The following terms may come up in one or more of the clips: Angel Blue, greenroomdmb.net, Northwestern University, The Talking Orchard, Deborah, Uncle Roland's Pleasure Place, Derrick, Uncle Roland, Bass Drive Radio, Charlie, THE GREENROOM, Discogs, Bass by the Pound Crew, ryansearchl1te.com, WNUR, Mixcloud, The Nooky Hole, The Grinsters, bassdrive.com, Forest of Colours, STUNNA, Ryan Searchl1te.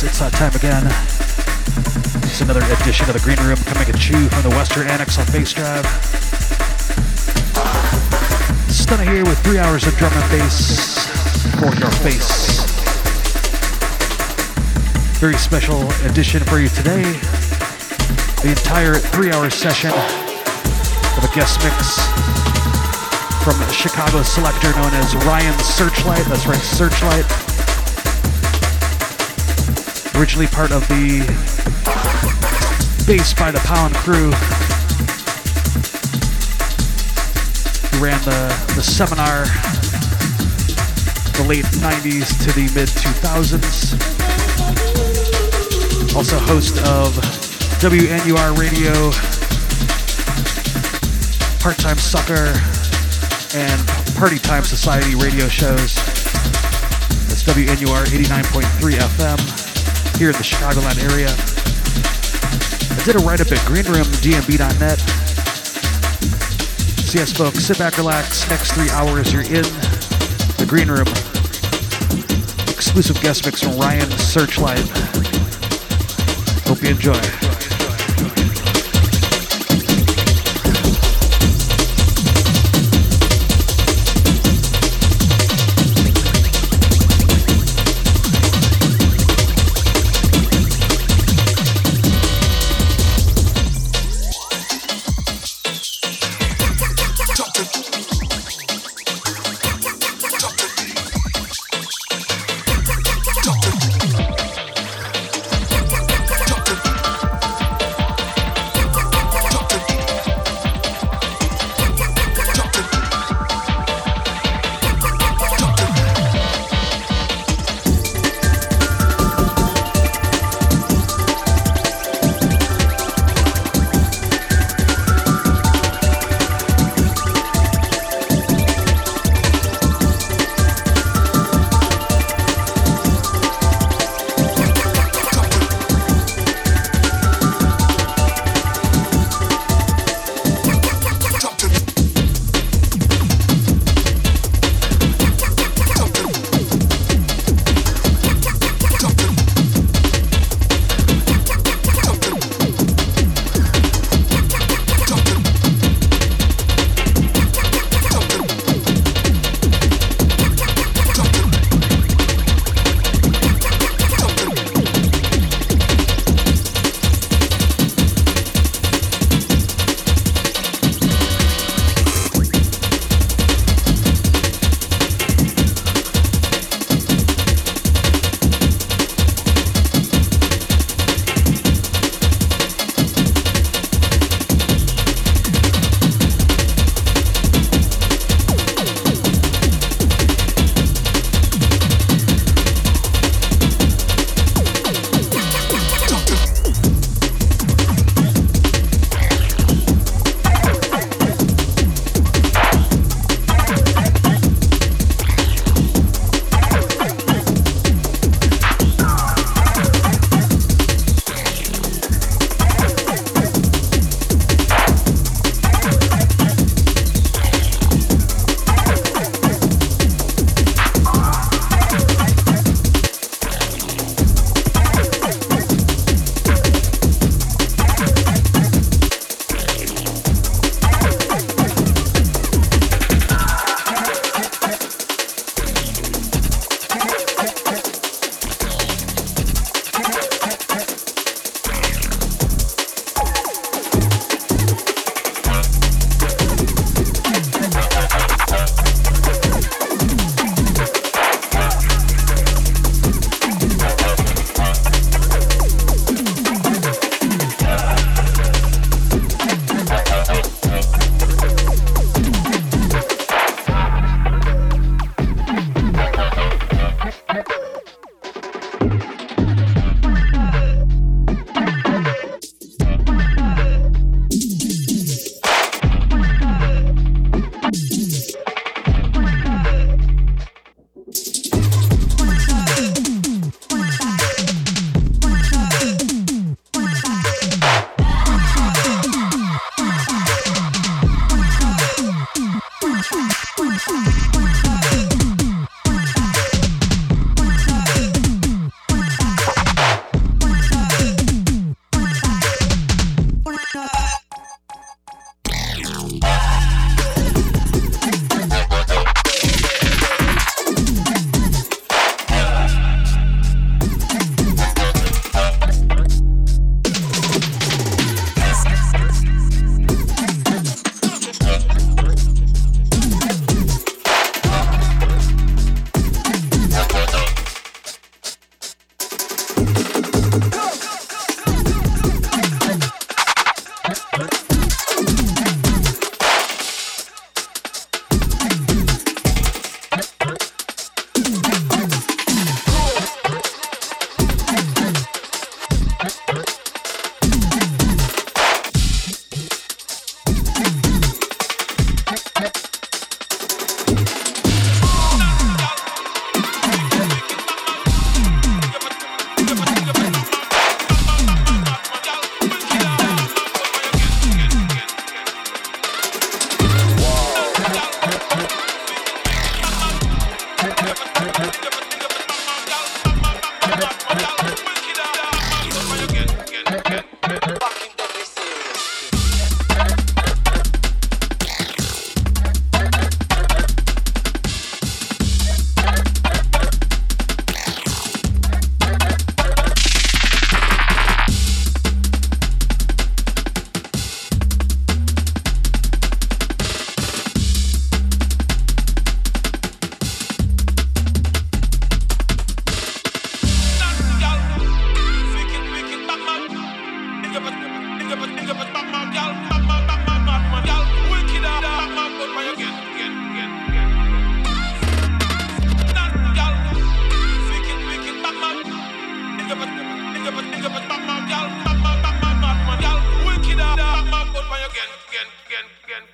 It's that time again. It's another edition of The Green Room coming at you from the Western Annex on Bass Drive. STUNNA here with 3 hours of drum and bass for your face. Very special edition for you today. The entire 3 hour session of a guest mix from a Chicago selector known as Ryan Searchl1te. That's right, Searchl1te. Originally part of the Bass by the Pound Crew, who ran the seminar the late 90s to the mid 2000s. Also host of WNUR Radio, Part-Time Sucker, and Party Time Society radio shows. That's WNUR 89.3 FM here in the Chicagoland area. I did a write-up at greenroomdmb.net. So yes, folks, sit back, relax. Next 3 hours, you're in the Green Room. Exclusive guest mix from Ryan Searchl1te. Hope you enjoy.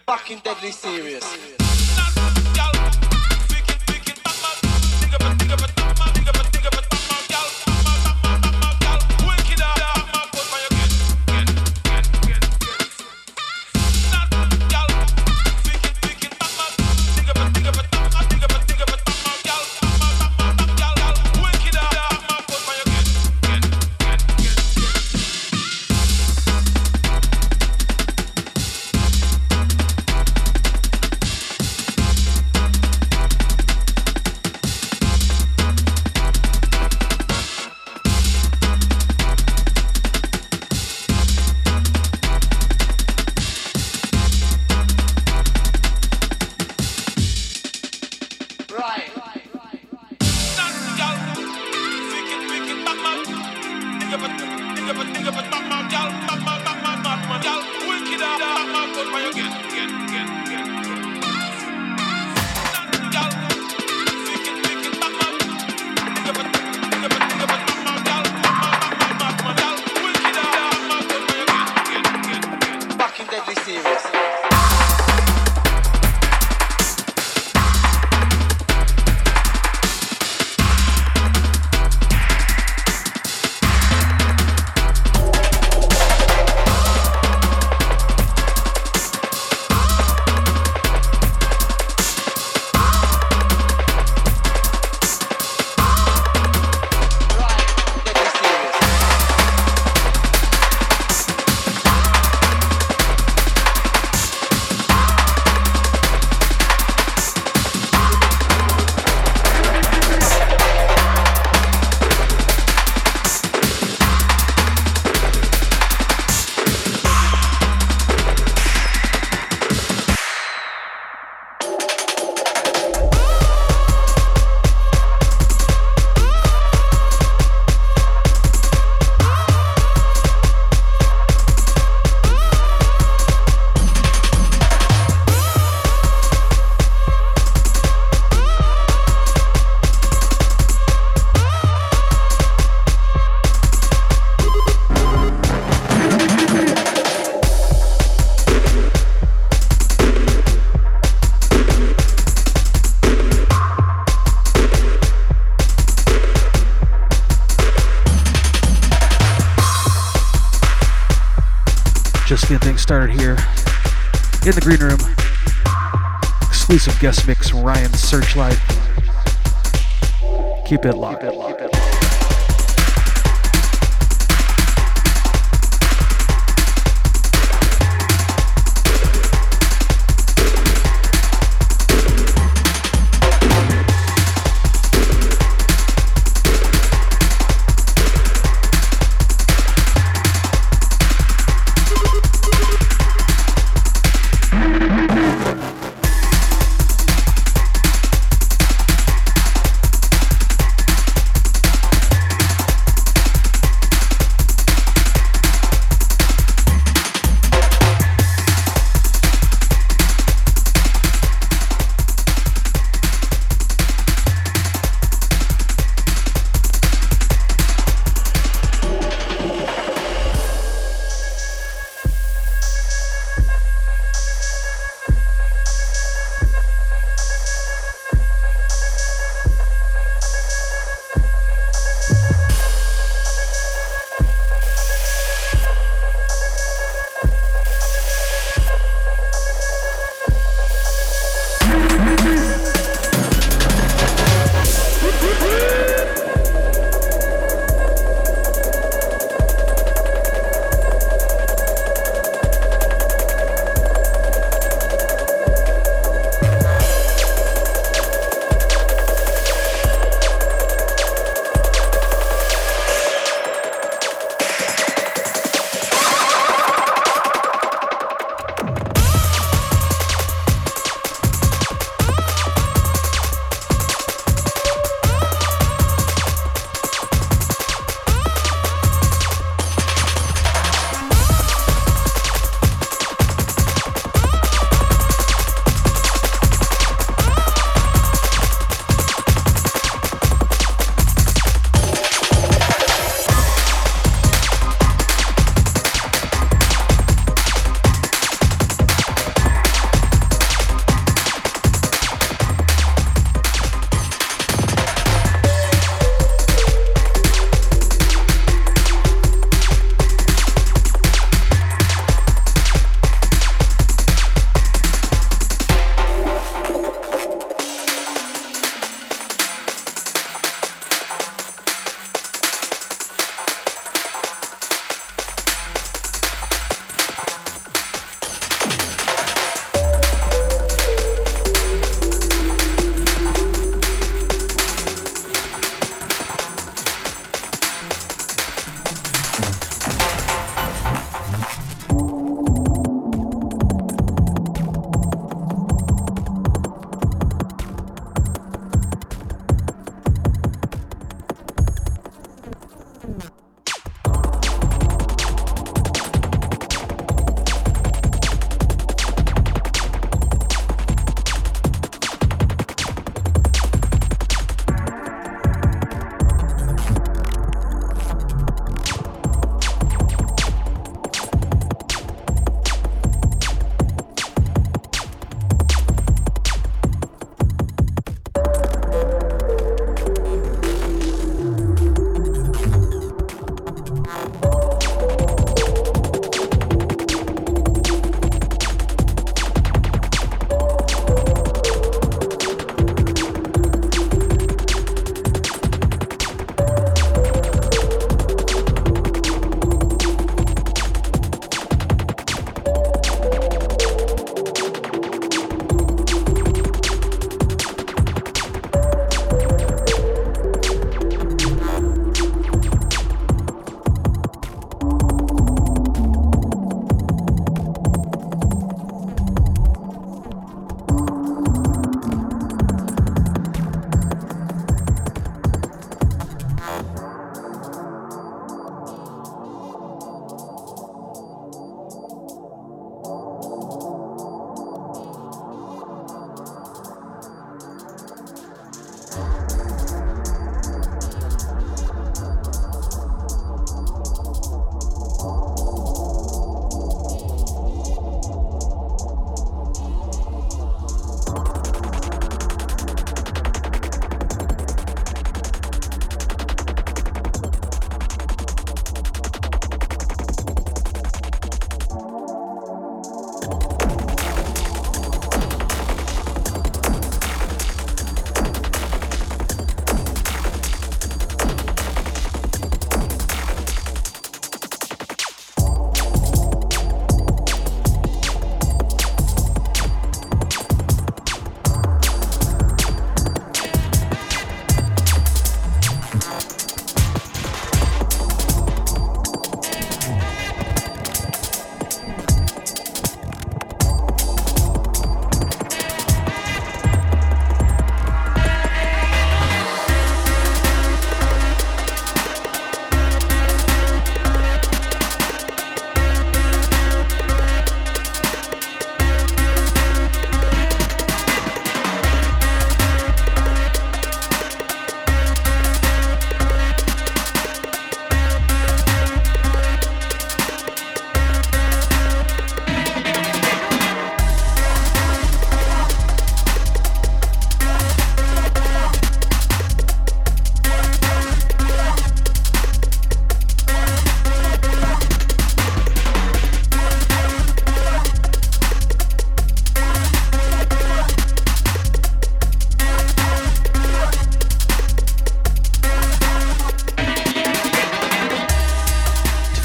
fucking deadly serious. Started here in the Green Room. Exclusive guest mix from Ryan Searchl1te. Keep it locked.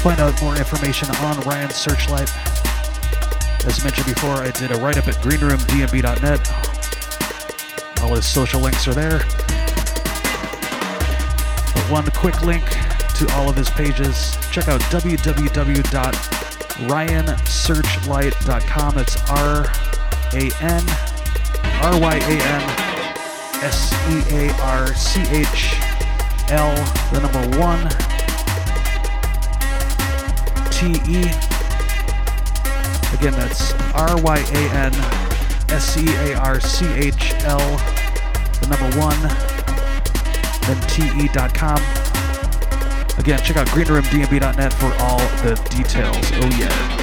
Find out more information on Ryan Searchl1te. As mentioned before, I did a write-up at greenroomdmb.net. All his social links are there. But one quick link to all of his pages. Check out www.ryansearchl1te.com. It's RYANSEARCHL1TE. Again, that's RYANSEARCHL1TE.com. Again, check out greenroomdmb.net for all the details. Oh yeah.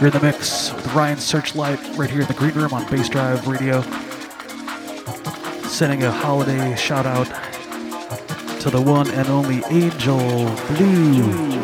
You're in the mix with Ryan Searchl1te right here in the Green Room on Bass Drive Radio. Sending a holiday shout out to the one and only Angel Blue.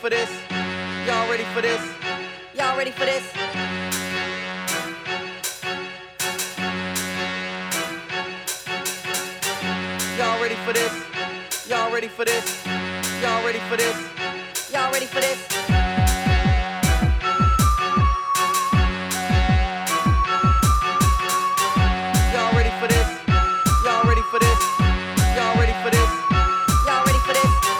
for this? Y'all ready for this? Y'all ready for this? Y'all ready for this? Y'all ready for this? Y'all ready for this? Y'all ready for this? Y'all ready for this? Y'all ready for this? Y'all ready for this? Y'all ready for this? Y'all ready for this? Y'all ready for this?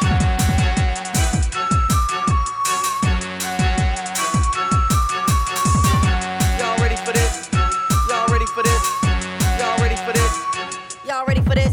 Y'all ready for this? Y'all ready for this?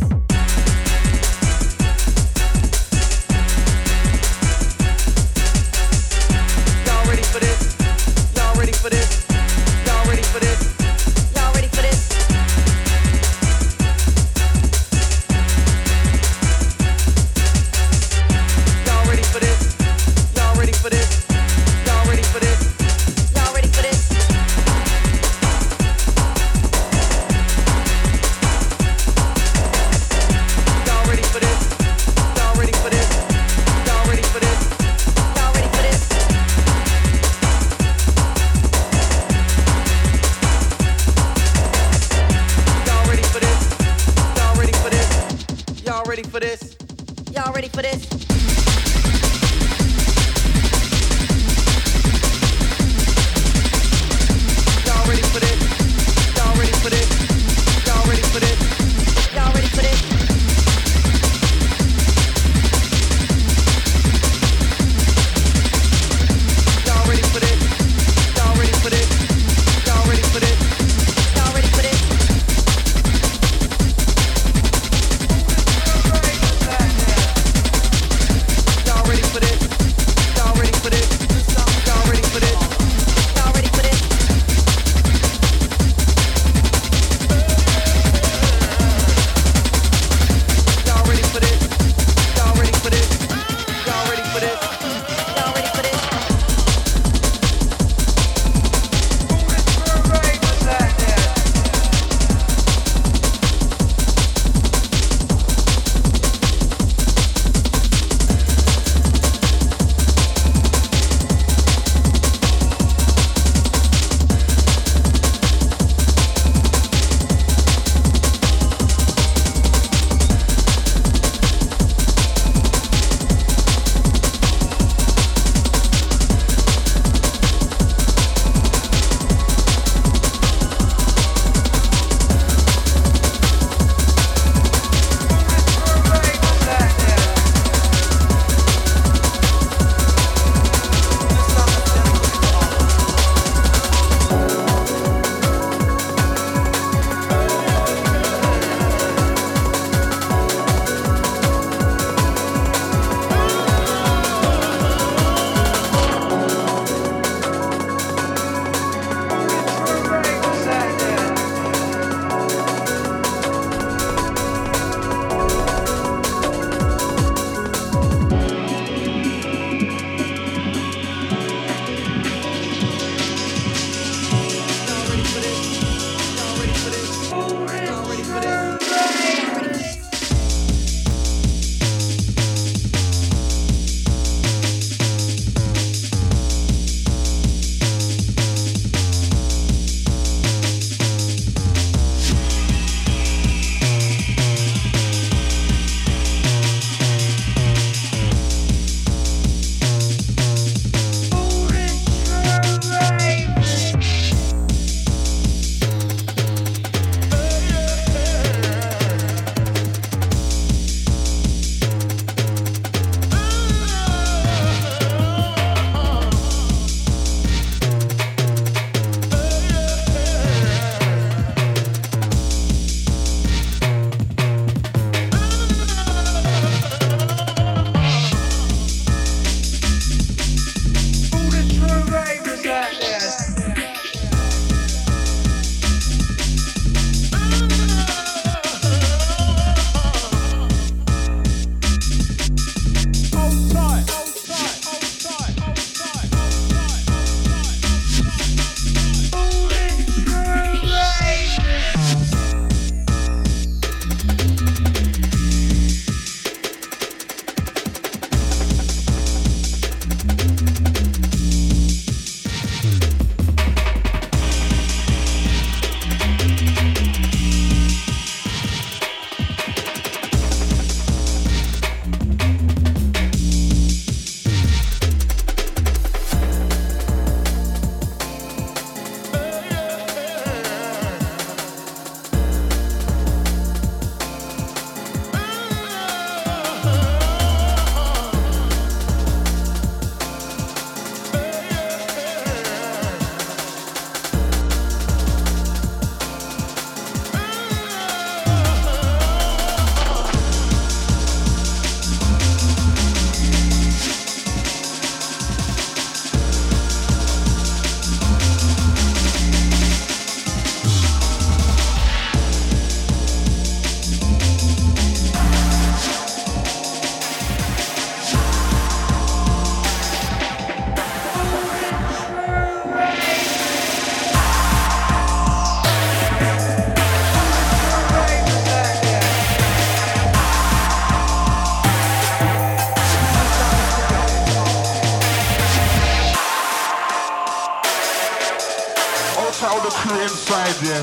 the crew inside there.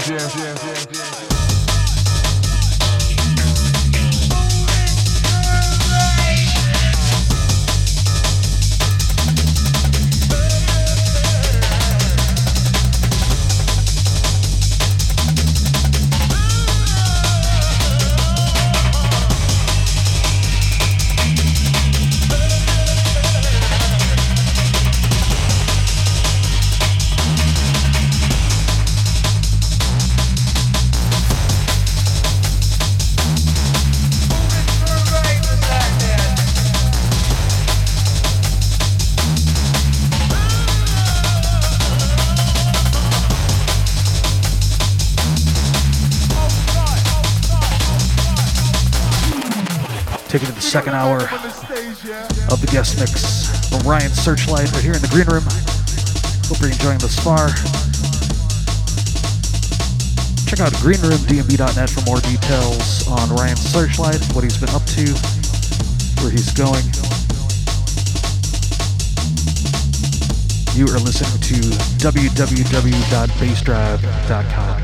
Taking to the second hour of the guest mix from Ryan Searchl1te. We're here in the Green Room. Hope you're enjoying this far. Check out greenroomdmb.net for more details on Ryan Searchl1te, what he's been up to, where he's going. You are listening to www.bassdrive.com.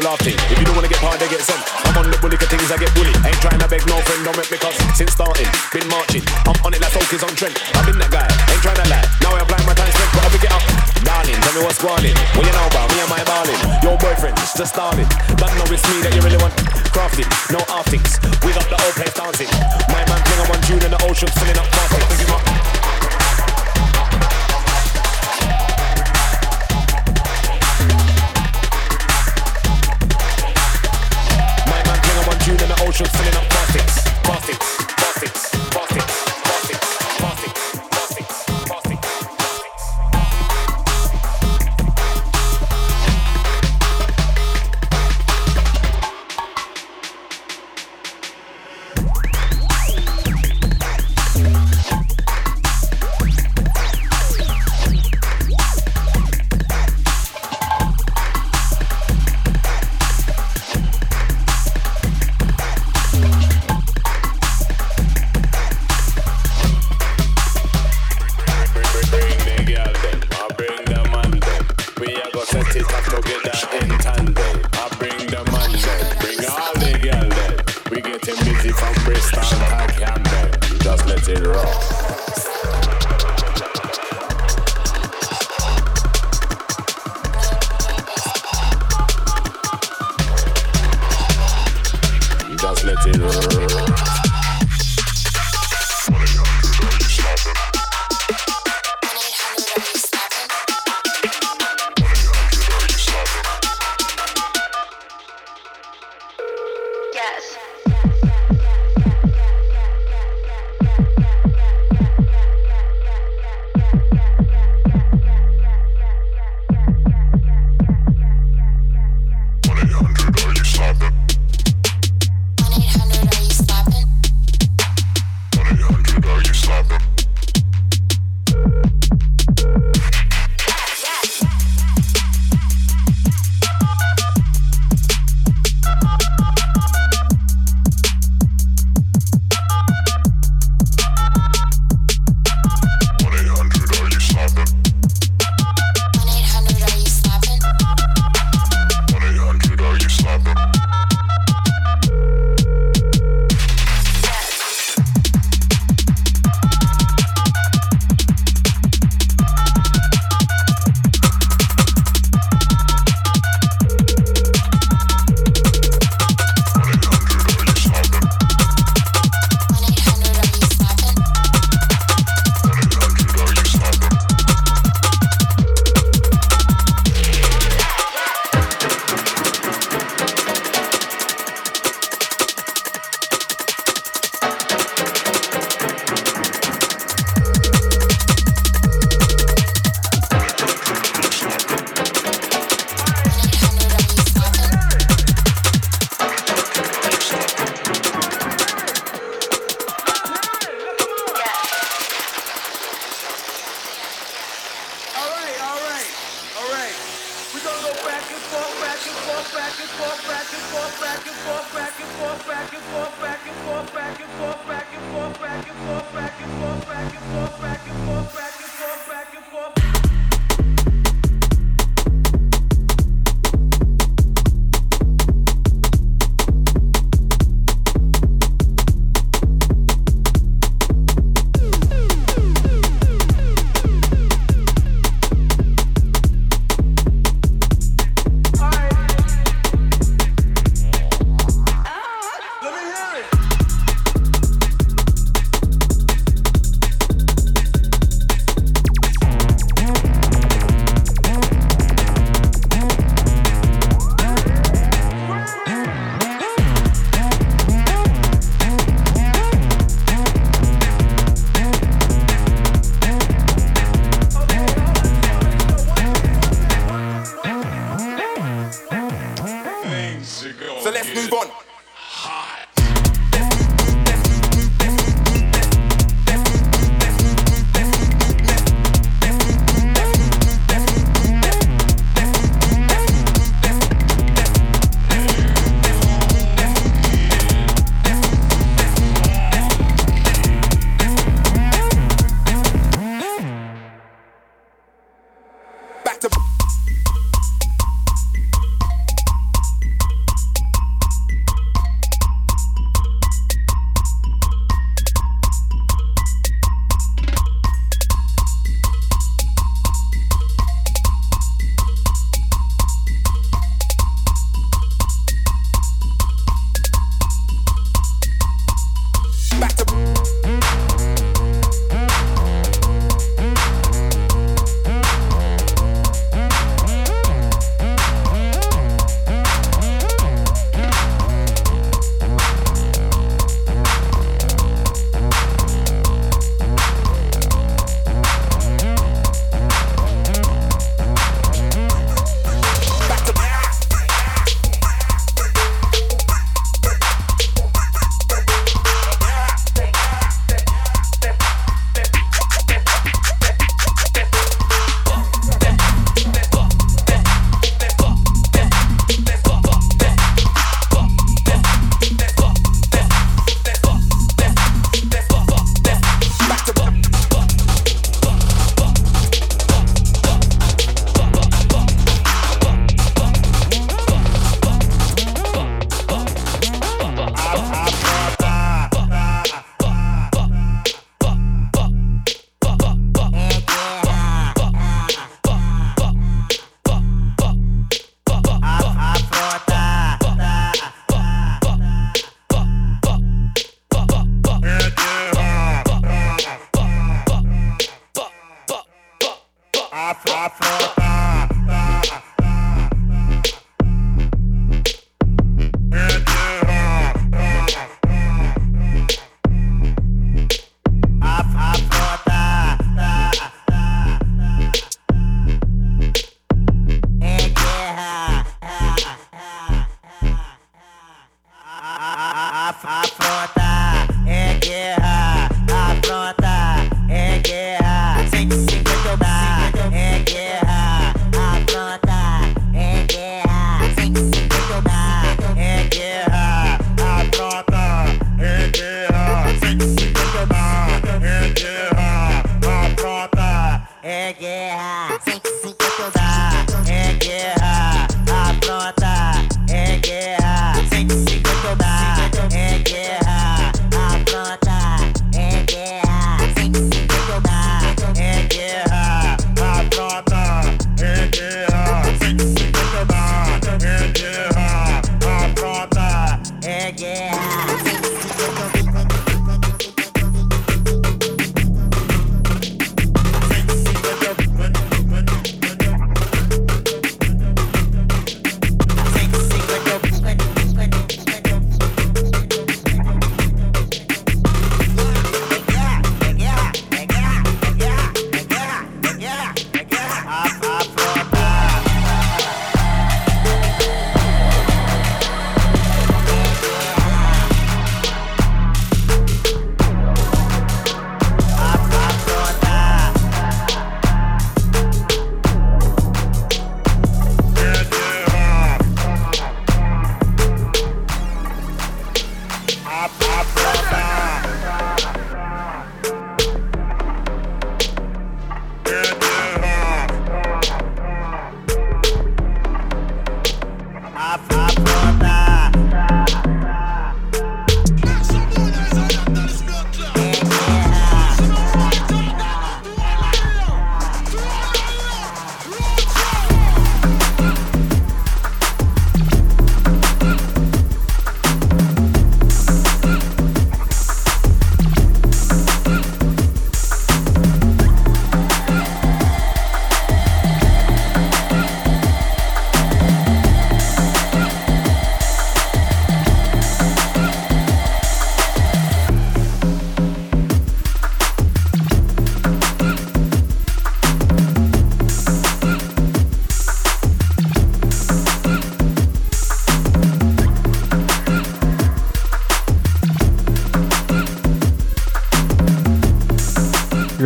no laughing. If you don't wanna get hard, they get some. I'm on the bully, things I get bullied. Ain't trying to beg no friend, don't make me cuss. Since starting, been marching. I'm on it like folk is on trend. I've been that guy, ain't trying to lie. Now I apply my time spent, but I pick it up. Darling, tell me what's squalling. What you know about me and my darling? Your boyfriend, just darling. But now it's me that you really want. Crafting, no artings. We got the old place dancing. My man playing on one tune and the ocean filling up markets. Should filling up plastics, plastics, plastics, plastics, plastics, plastics, plastics, plastics,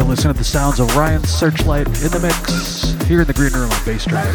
Listen to the sounds of Ryan Searchl1te in the mix here in the Green Room on Bass Drive.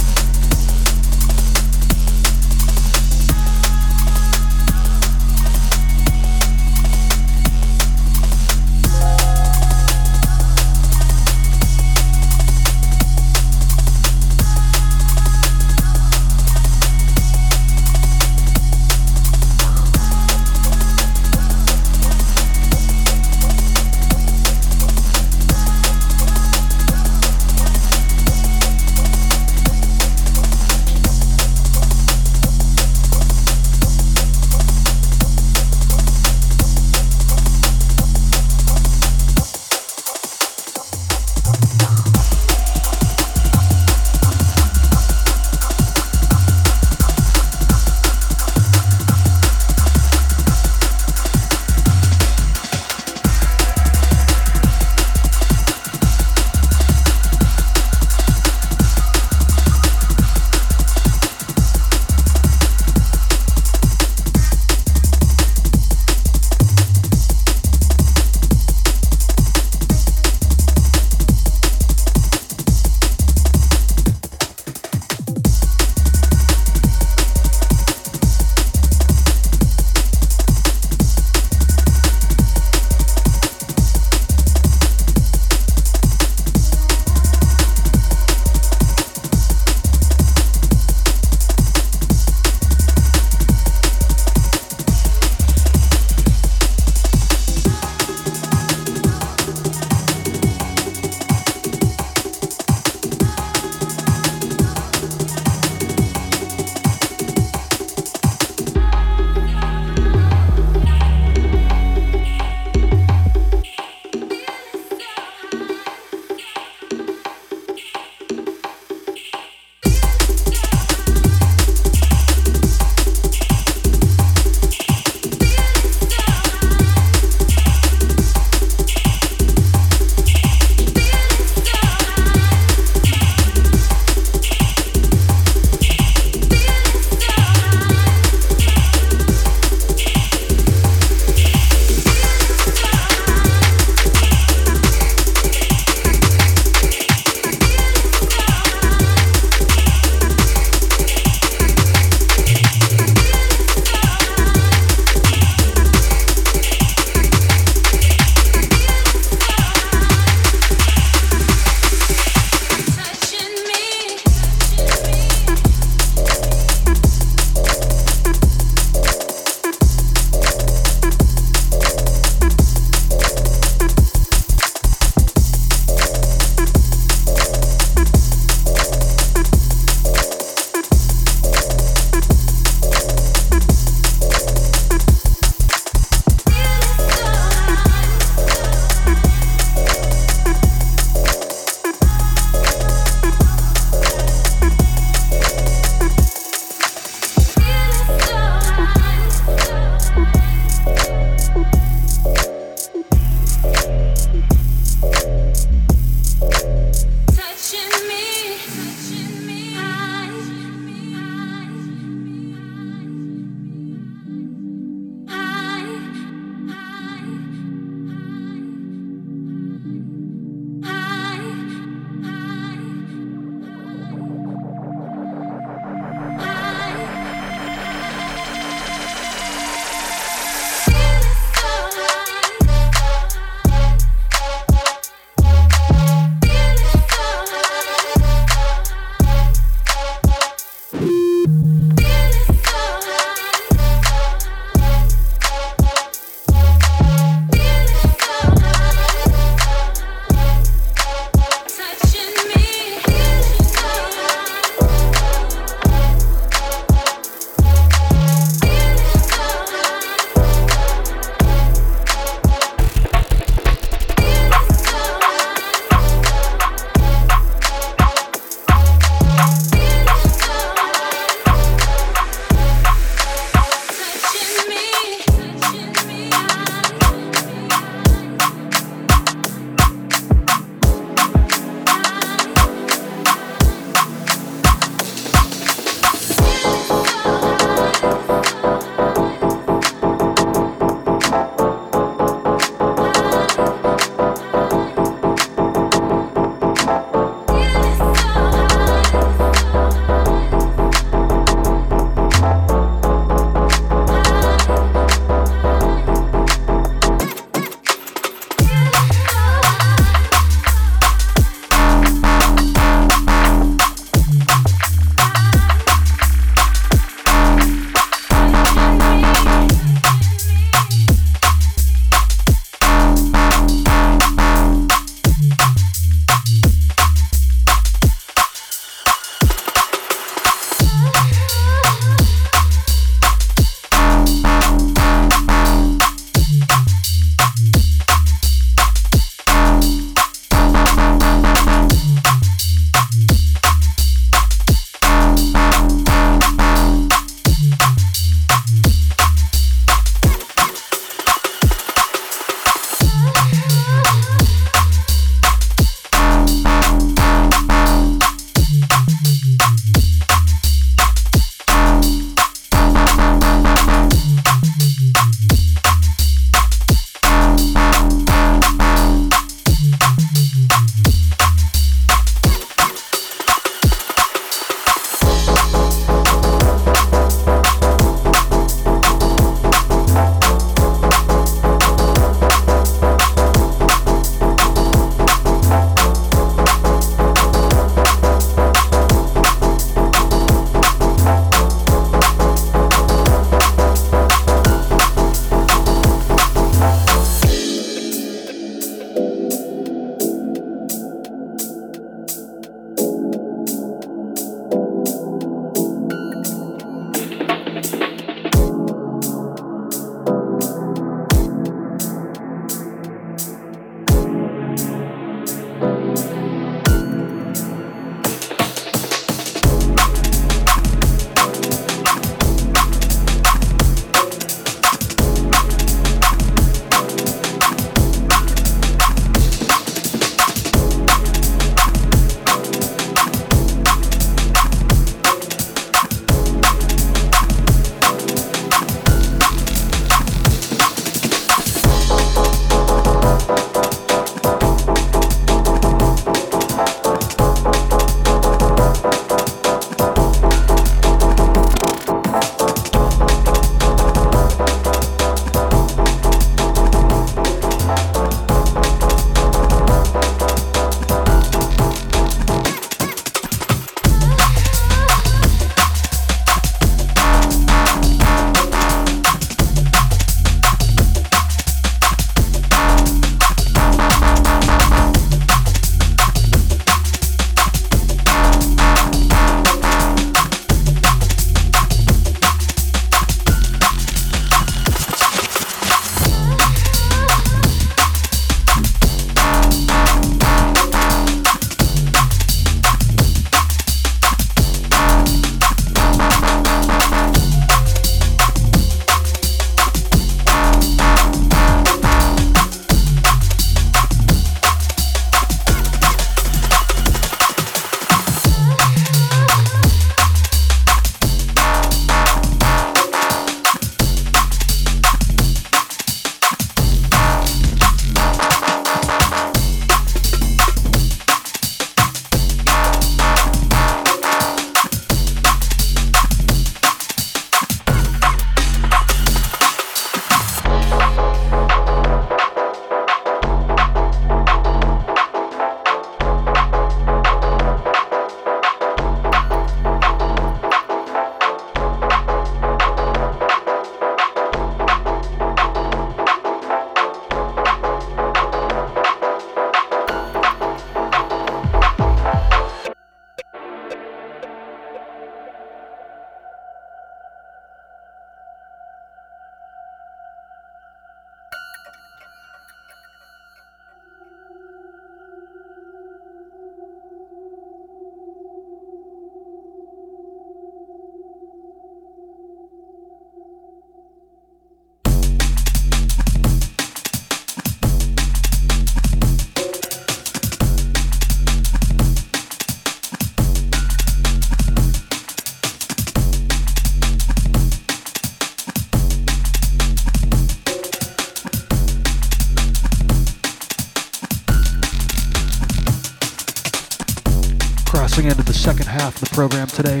second half of the program today.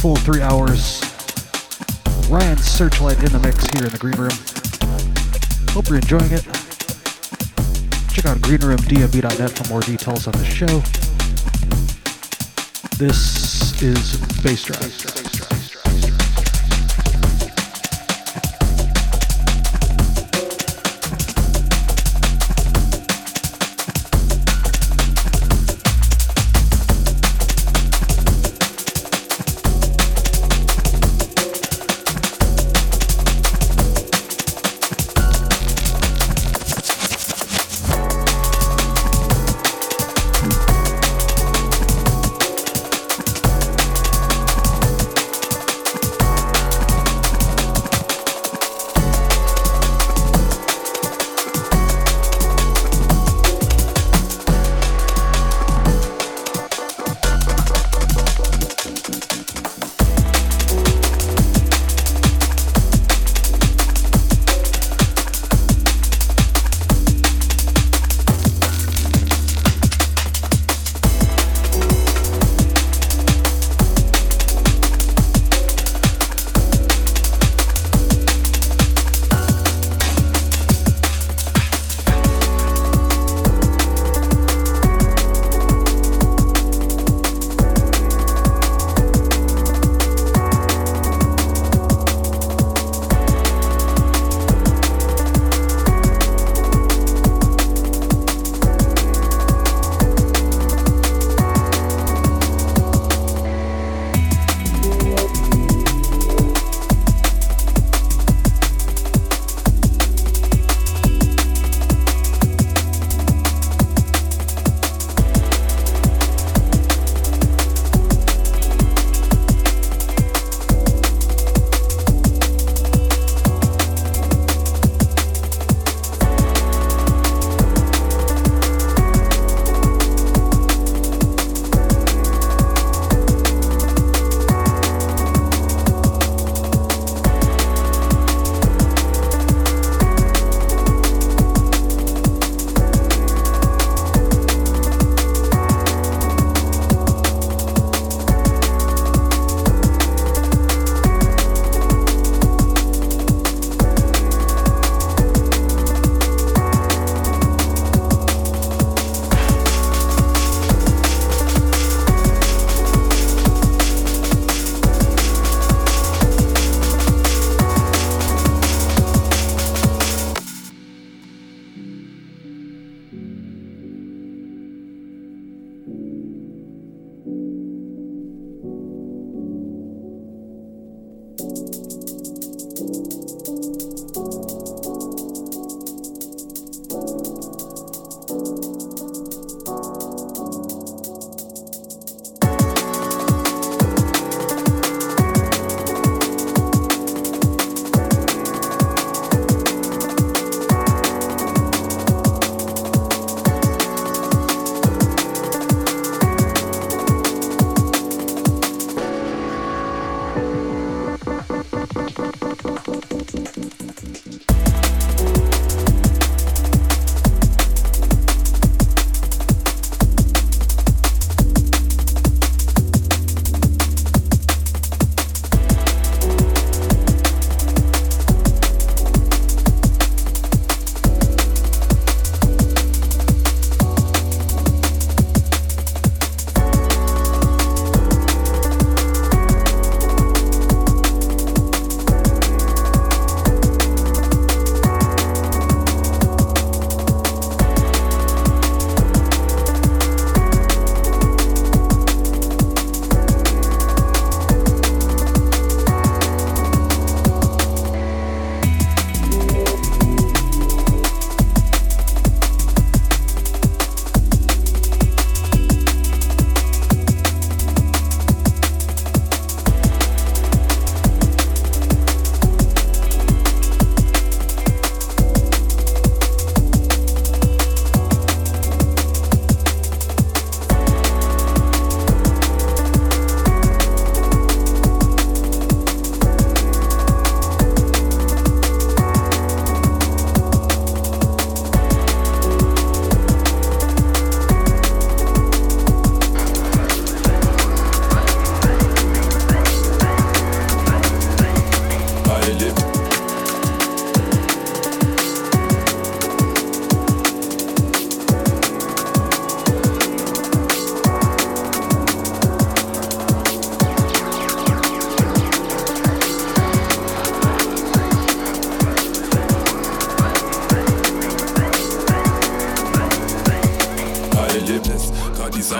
Full 3 hours. Ryan Searchl1te in the mix here in the Green Room. Hope you're enjoying it. Check out greenroomdmb.net for more details on the show. This is Bass Drive.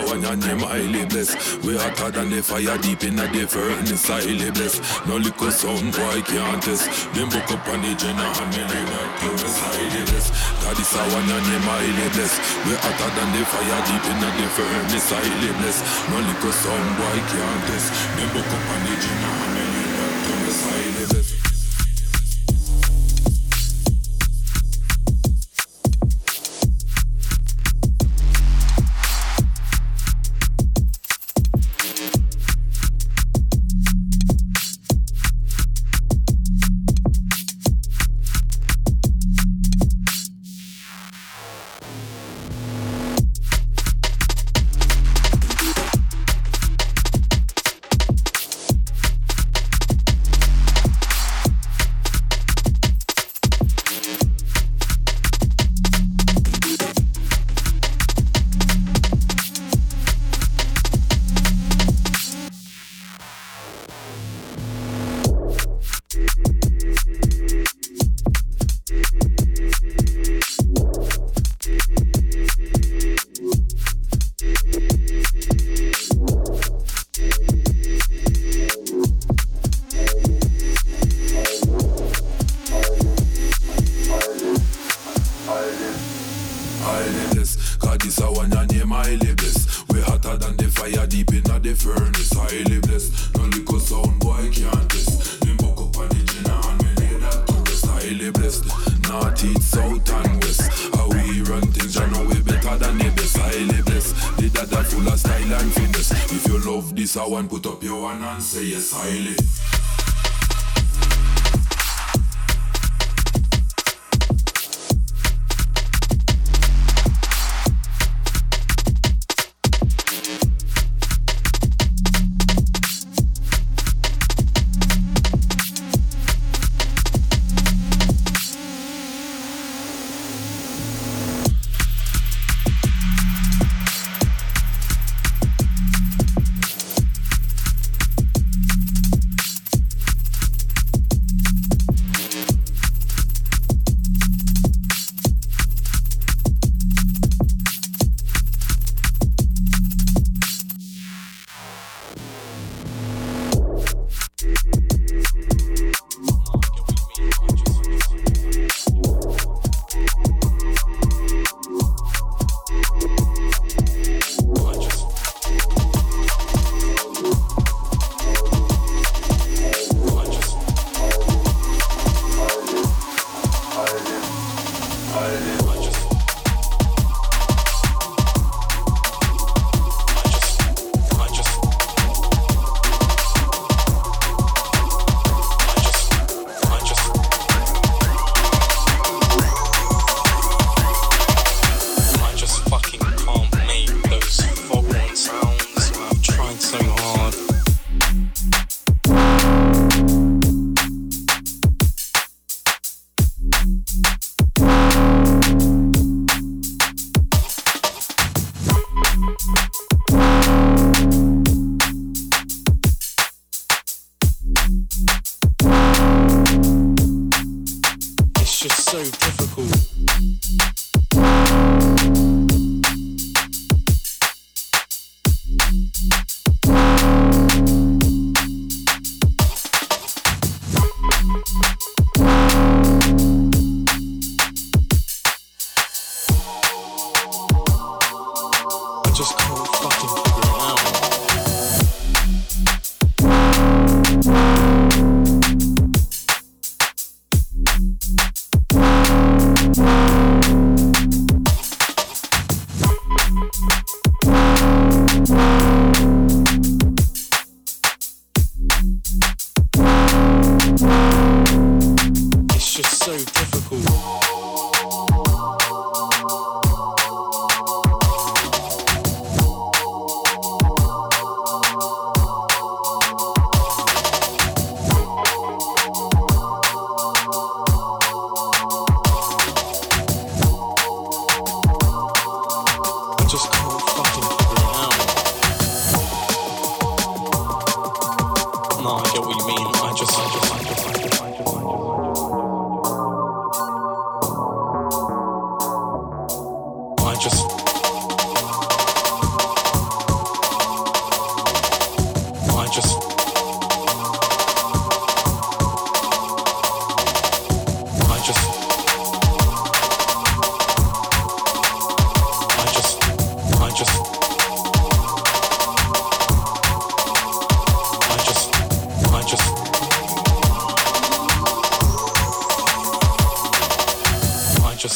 one and them highly blessed. We hotter than the fire deep in the furnace, highly blessed. No little sound boy can't test. Them book up on the gen and hammer like purpose, highly blessed. That is a one and them highly blessed. We hotter than the fire deep in the furnace, highly blessed. No little sound boy can't test. Them book up on the gen and hammer like purpose, highly blessed.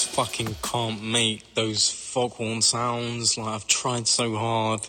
just fucking can't make those foghorn sounds. Like, I've tried so hard.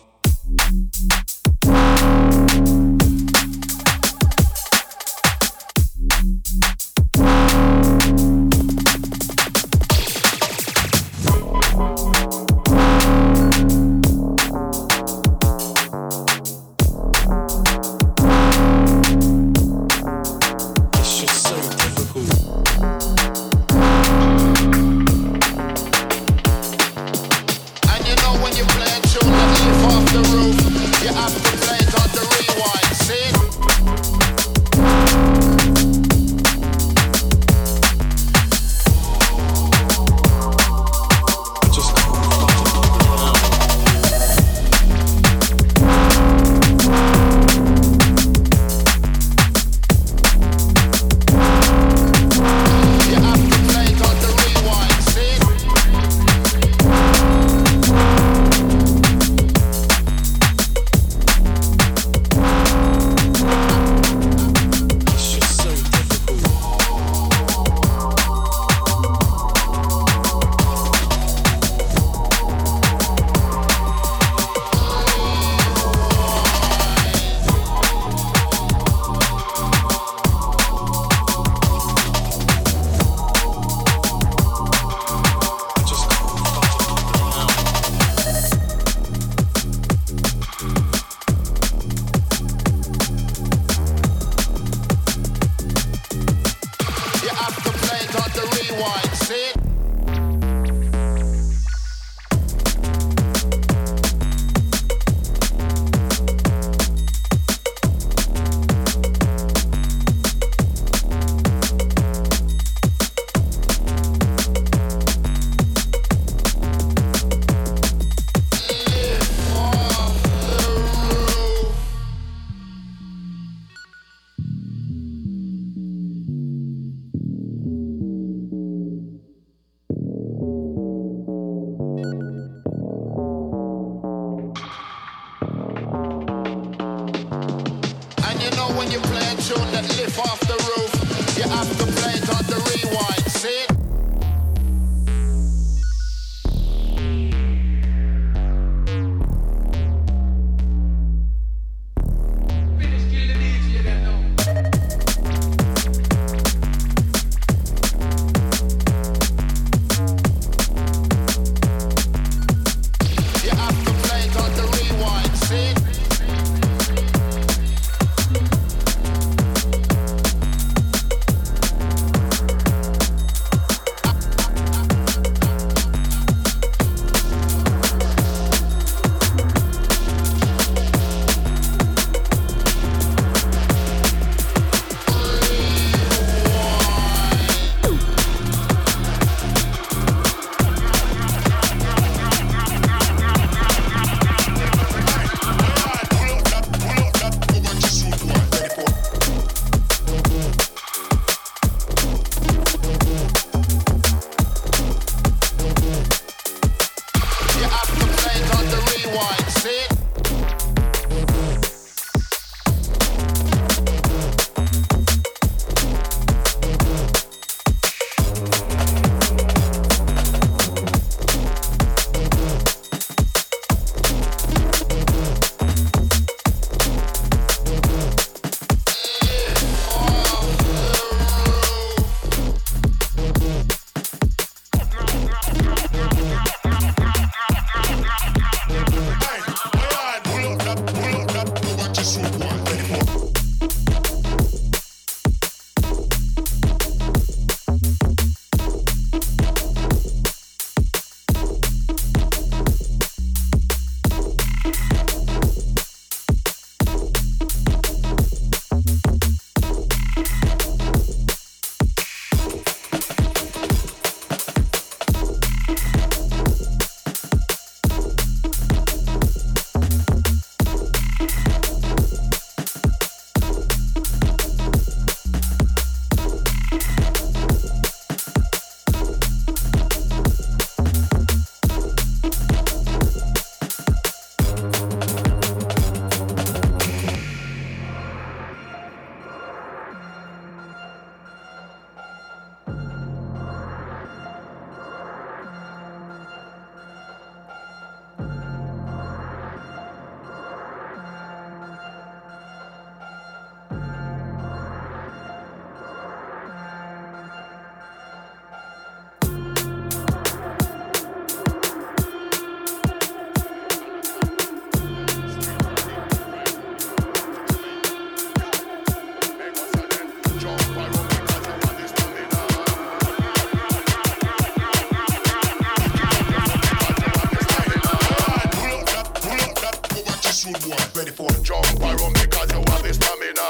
shoot one. Ready for the jump, I run because you have the stamina.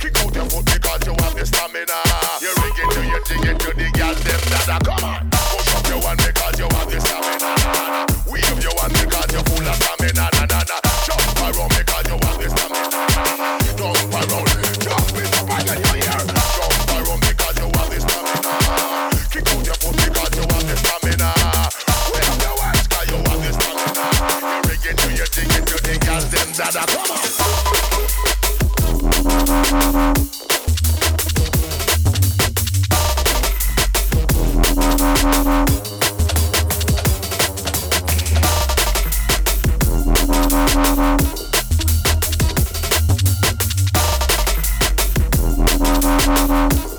Kick out your foot because you have the stamina. You ring it to your thing it to the girl, them that come on. Push up your one because you have the stamina. Wave your one because you're full of stamina. Jump around because you have the stamina. Jump around, jump with the fire in your ear. Jump around because you have the stamina. Kick out your foot because you have the stamina. Wave your one because you have the stamina. You ring it to your thing it to the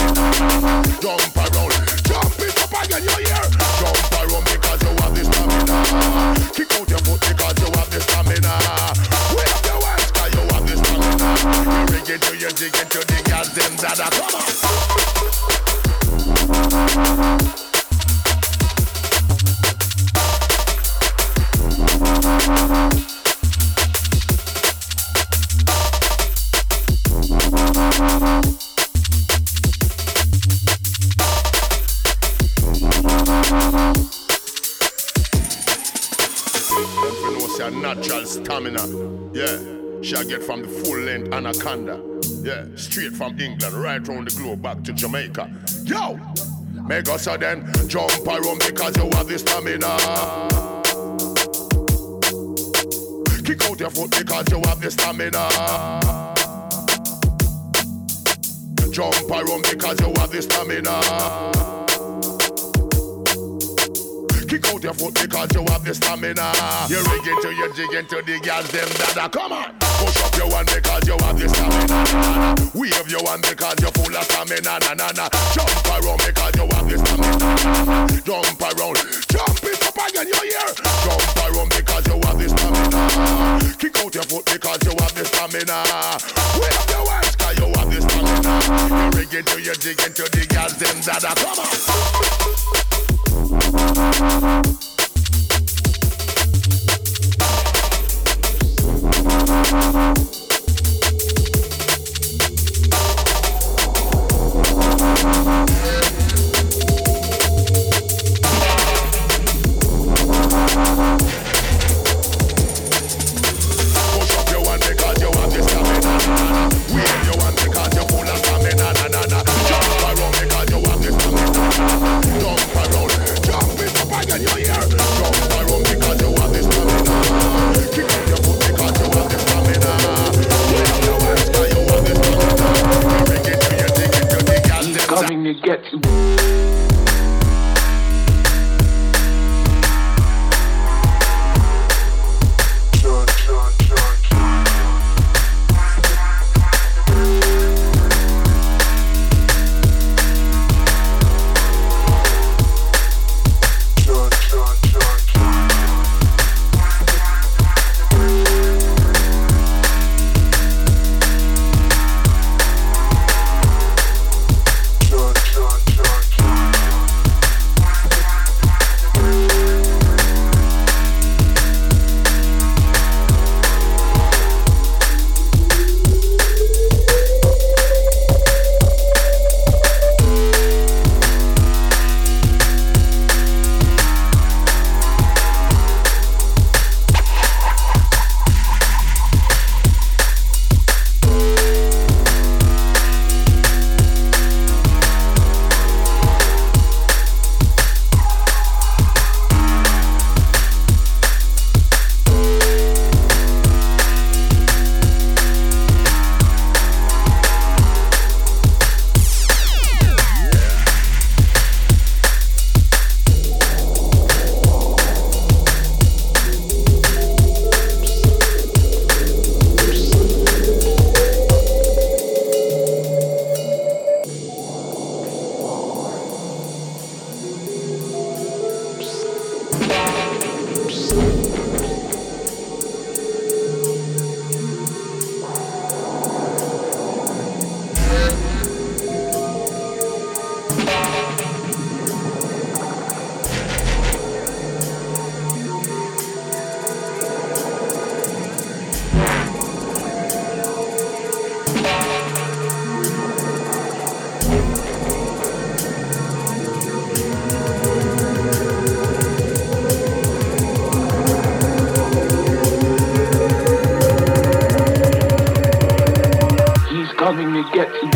girl, them that come on. Straight from England, right round the globe, back to Jamaica. Yo! Make us a then jump around because you have the stamina. Kick out your foot because you have the stamina. Jump around because you have the stamina. Kick out your foot because you have the stamina. You rig it to your jig into the girls, them dada, come on! Push up your one because you have the stamina. Wave your one because you're full of stamina. Jump around because you have the stamina. Jump around, jump it up again, you hear? Jump around because you have the stamina. Kick out your foot because you have the stamina. Wave your ones because you have the stamina. You rig it to your dig into the girls, them dada, come on. coming to get you.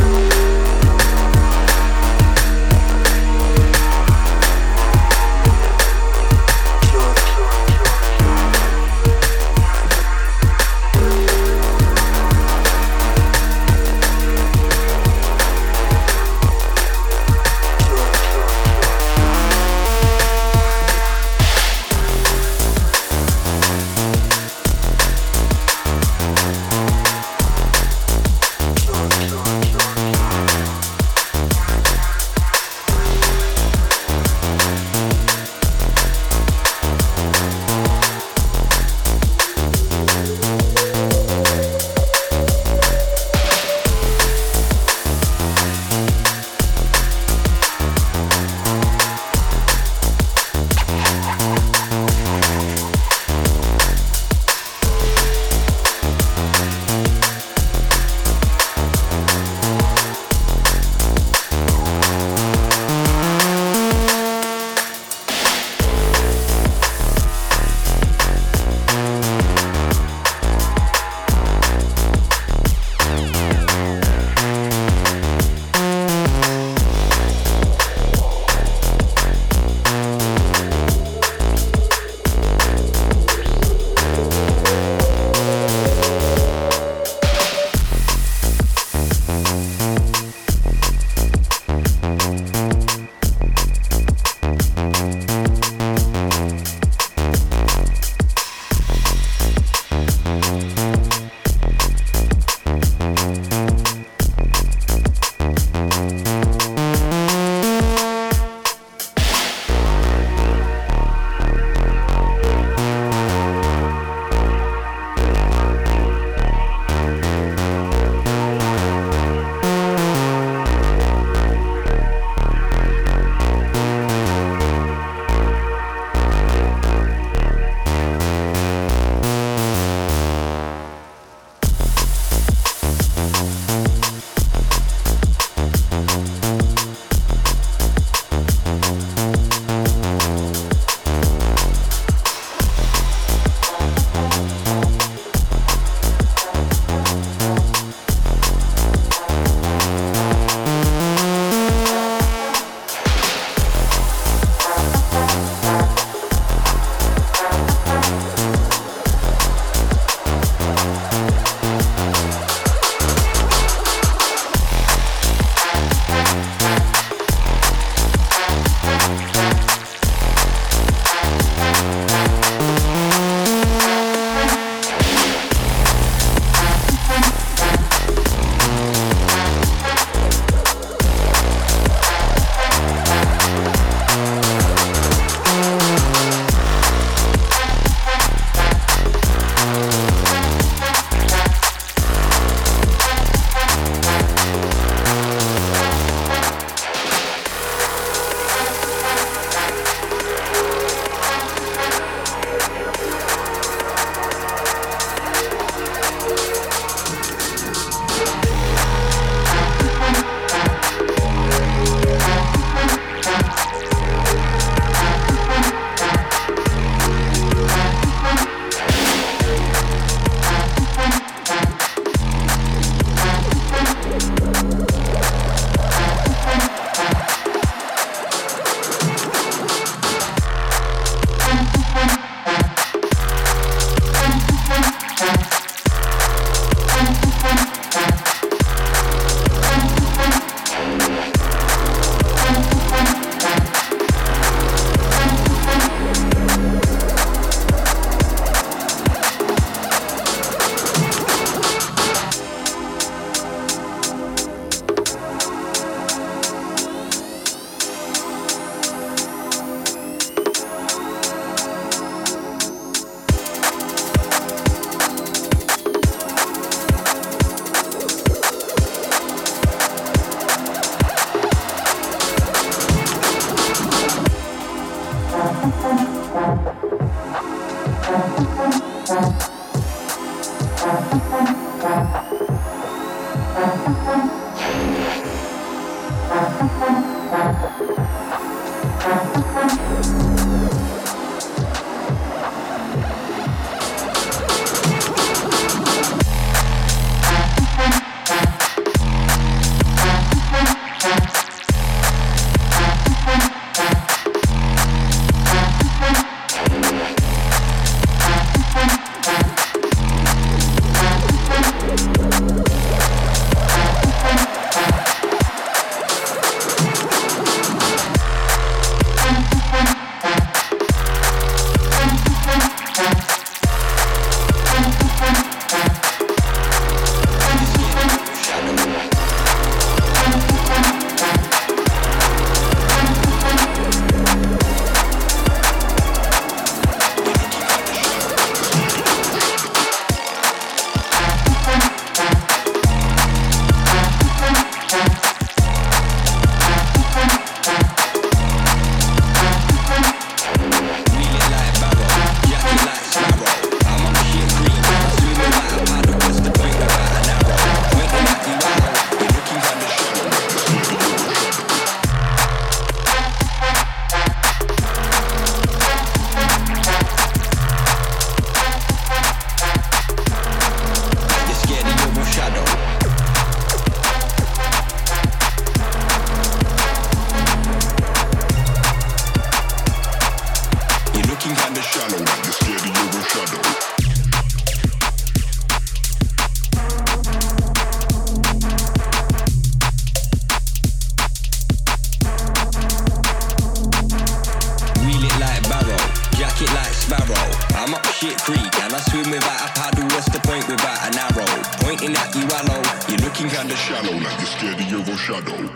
looking kinda shallow, like you're scared of your own shadow.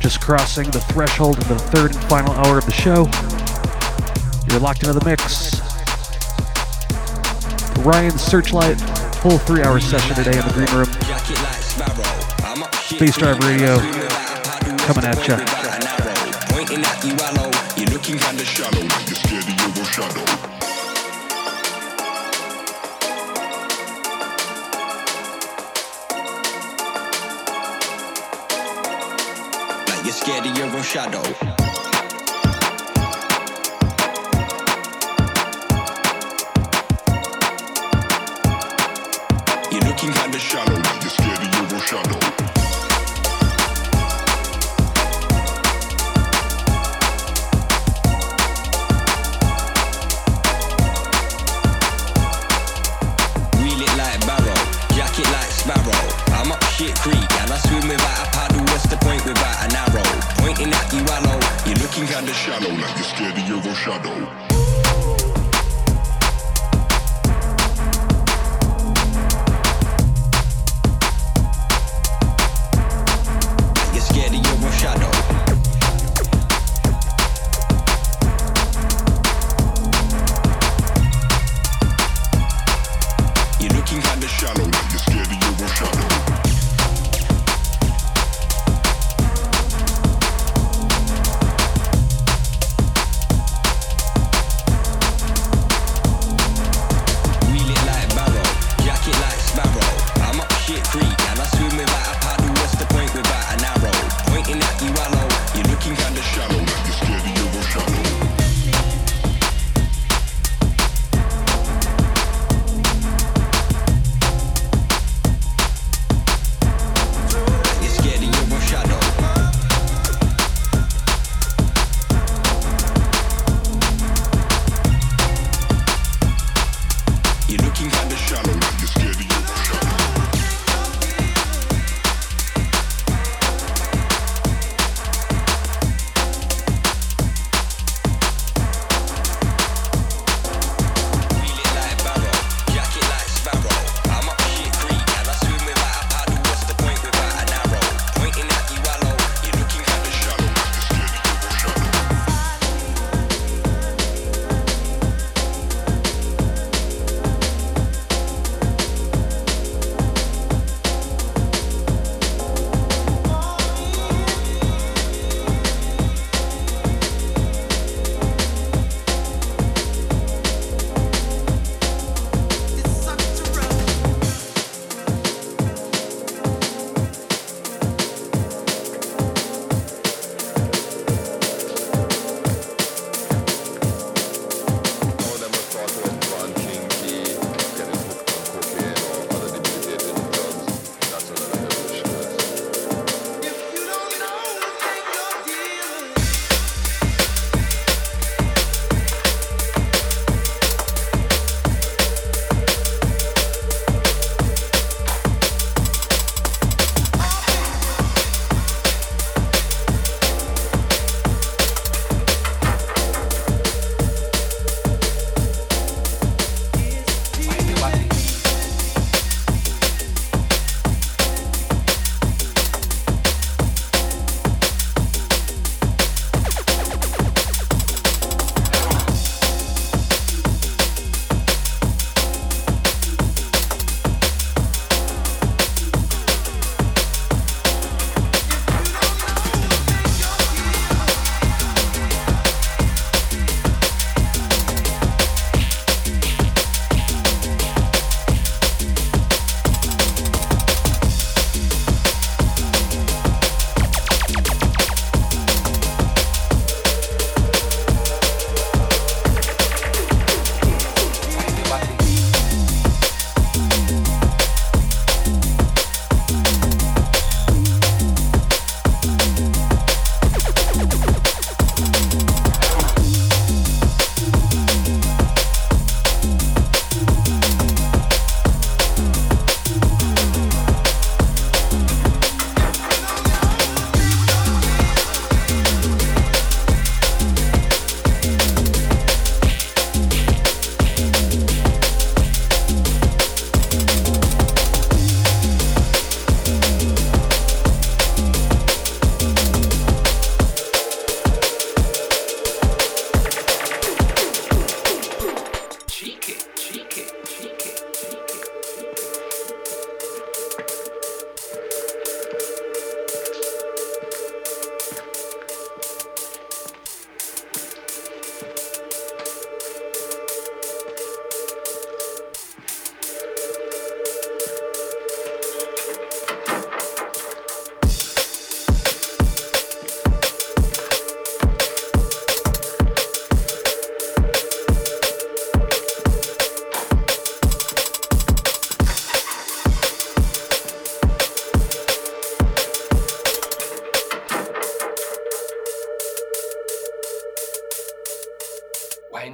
Just crossing the threshold of the third and final hour of the show. You're locked into the mix. Ryan Searchl1te, full 3-hour session today in the Green Room. Bass Drive Radio, coming at ya. You're looking kinda shallow, like you're scared of your shadow. Scared of your own shadow. You're looking kinda shallow, like you're scared of your own shadow. Wheel it like barrow, jack it like sparrow. I'm up shit creek and I swim without a paddle. What's the point without an arrow? Pointing at you, I know. You're looking kinda shallow, like you're scared of your own shadow.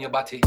your body.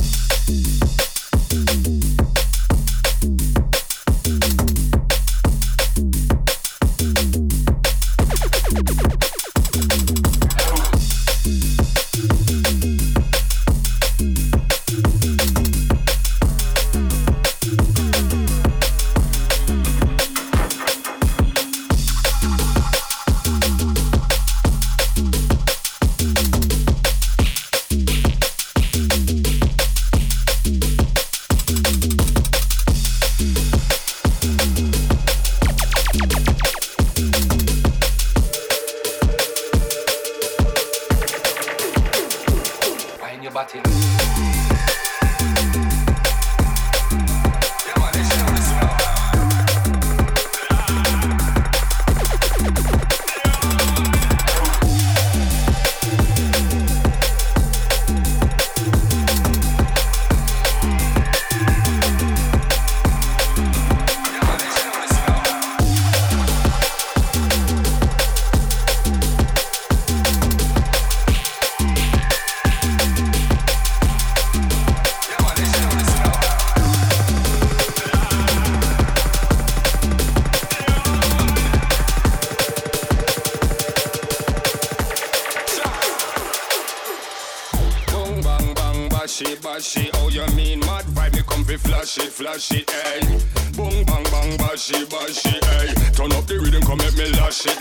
Flash it, ayy. Boom, bang, bang, bash it, ayy. Turn up the rhythm, come make me lash it,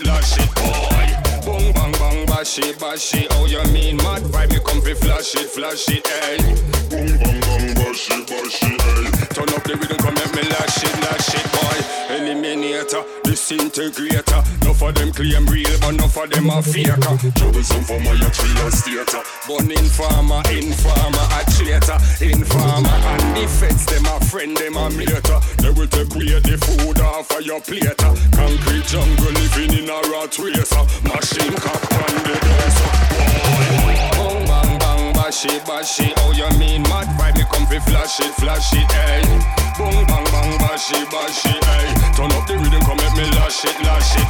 boy. Boom, bang, bang, bash it, oh you mean mad vibe? You come fi flash it, ayy. Boom, bang, bang, bash it, ayy. Turn up the rhythm, come make me lash it, boy. Eliminator, disintegrator. Nuff of them claim real, but nuff of them a faker. Troublesome for my tree and stater. Born informer, a traitor. Informer and the feds, them a friend, them a mater. They will take away the food off of your plate. Concrete jungle living in a rat race. Machine cop on the dance. Boom, bang, bang, bash it, oh you mean mad vibe? Me come fi flash it, ayy. Boom, bang, bang, bash it, ayy. Turn up the rhythm, come make me lash it,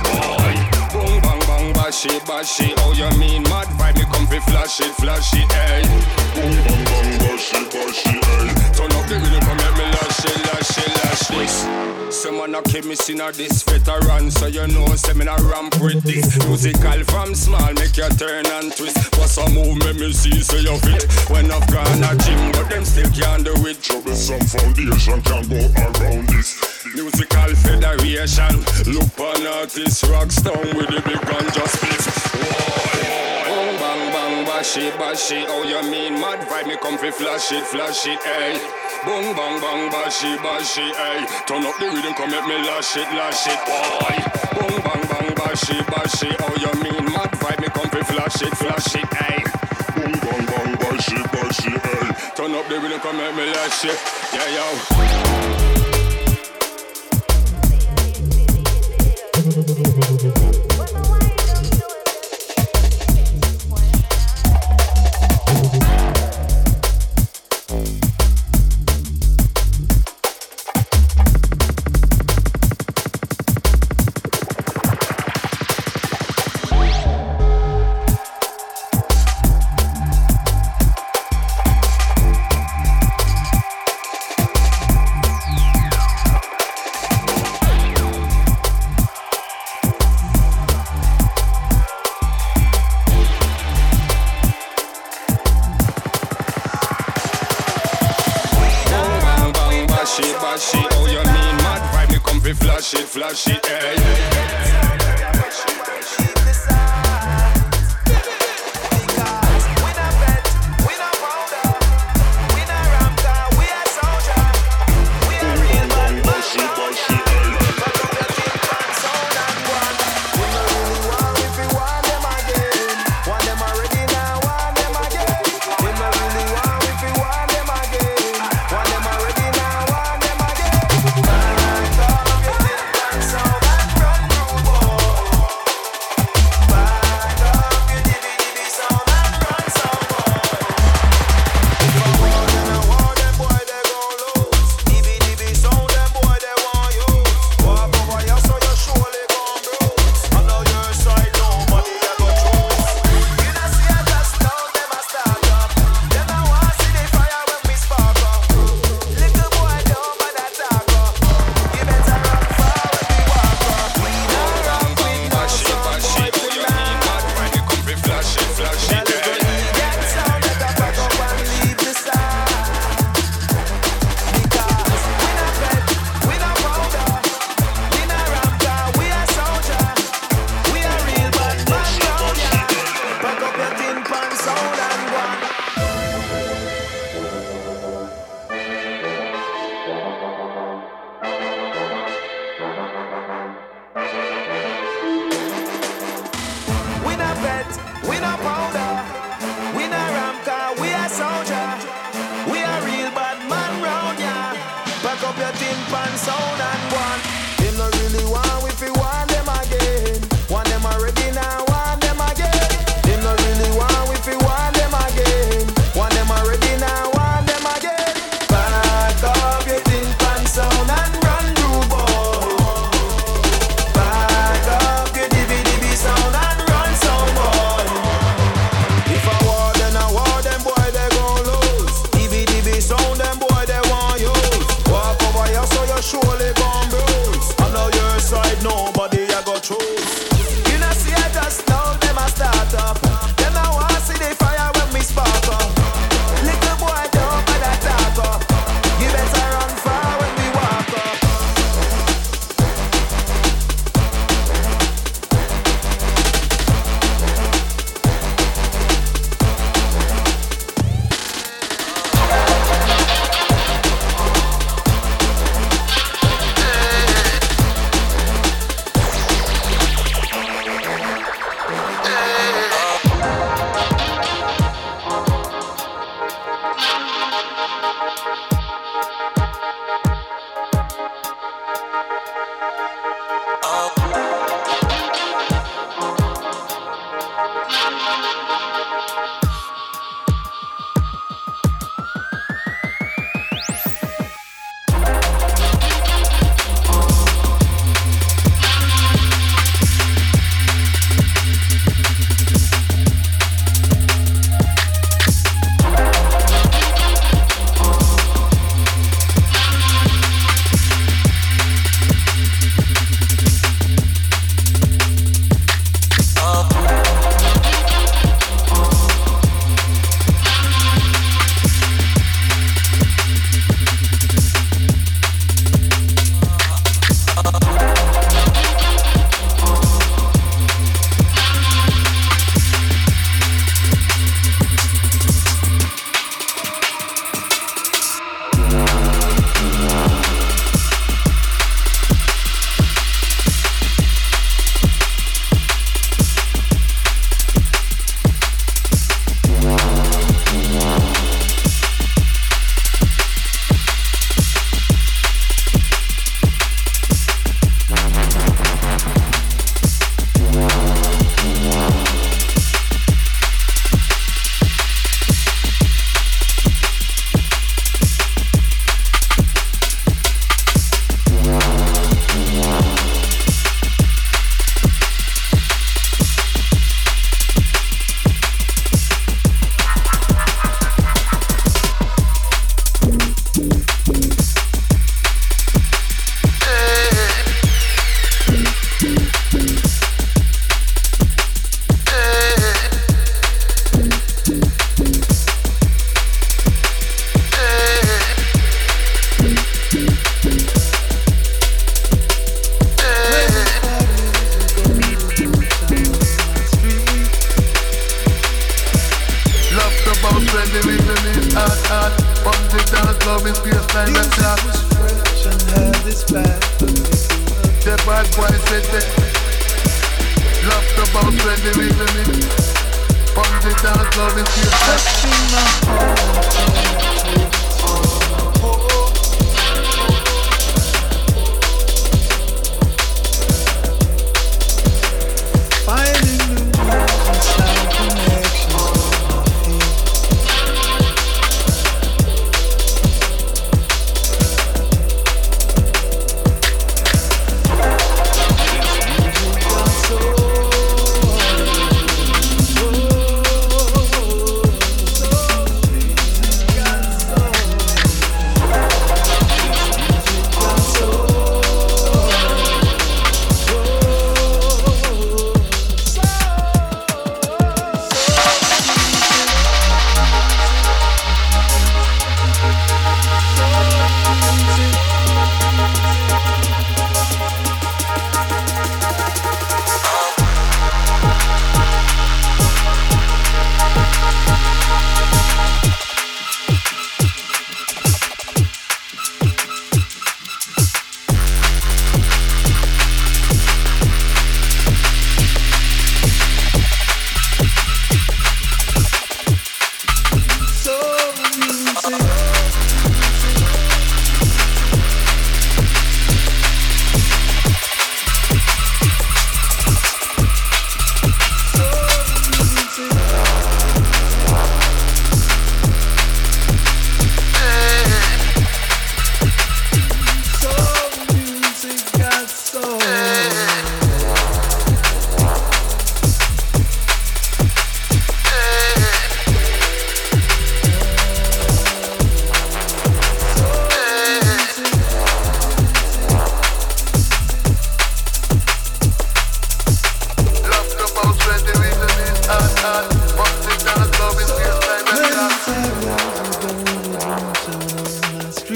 boy. Boom, bang, bang, bash it, oh you mean mad vibe? Me come fi flash it, ayy. Boom, bang, bang, bash it, ayy. Turn up the rhythm, come make me lash it, this. Someone a chemist in a this veteran, so you know, say me na ramp with this. Musical from small, make you turn and twist. What's a move, make me see, so you fit. When I've gone a gym, but them still can't do it. Troublesome foundation can go around this. Musical federation, look on artists, rocks down with the big gun, just split. Bang, bang, bash it, oh you mean mad vibe? Me come fi flash it, ayy. Boom, bang, bang, bash it, ayy. Turn up the rhythm, come make me lash it, boy. Boom, bang, bang, bash it, oh you mean mad vibe? Me come fi flash it, ayy. Boom, bang, bang, bash it, ayy. Turn up the rhythm, come make me lash it, yeah, yo. Flash it, ayy. Keep the side. Because we not bet, we not powder, we not ramka, we are soldier. We are real man, but we don't keep on sound and one. We not really want if we want them again. Want them already now, want them again. We not really want if we want them again. Want them already now, want them again. Run, sound and one. Them not really want if you want them again. Want them already now, want them again. Them not really want if you want them again. Want them already now, want them again. Back up your tin pan sound and run through boy. Back up your DVD sound and run sound boy. If I war then I war them boy they gon' lose. DVD sound them boy they want you. Walk over here so you surely gon' bruise. And on your side nobody I go choose. You know see I just know them I start up. Them I wanna see the fire when me spark up. Little boy don't bother talk up. You better run far when we walk up.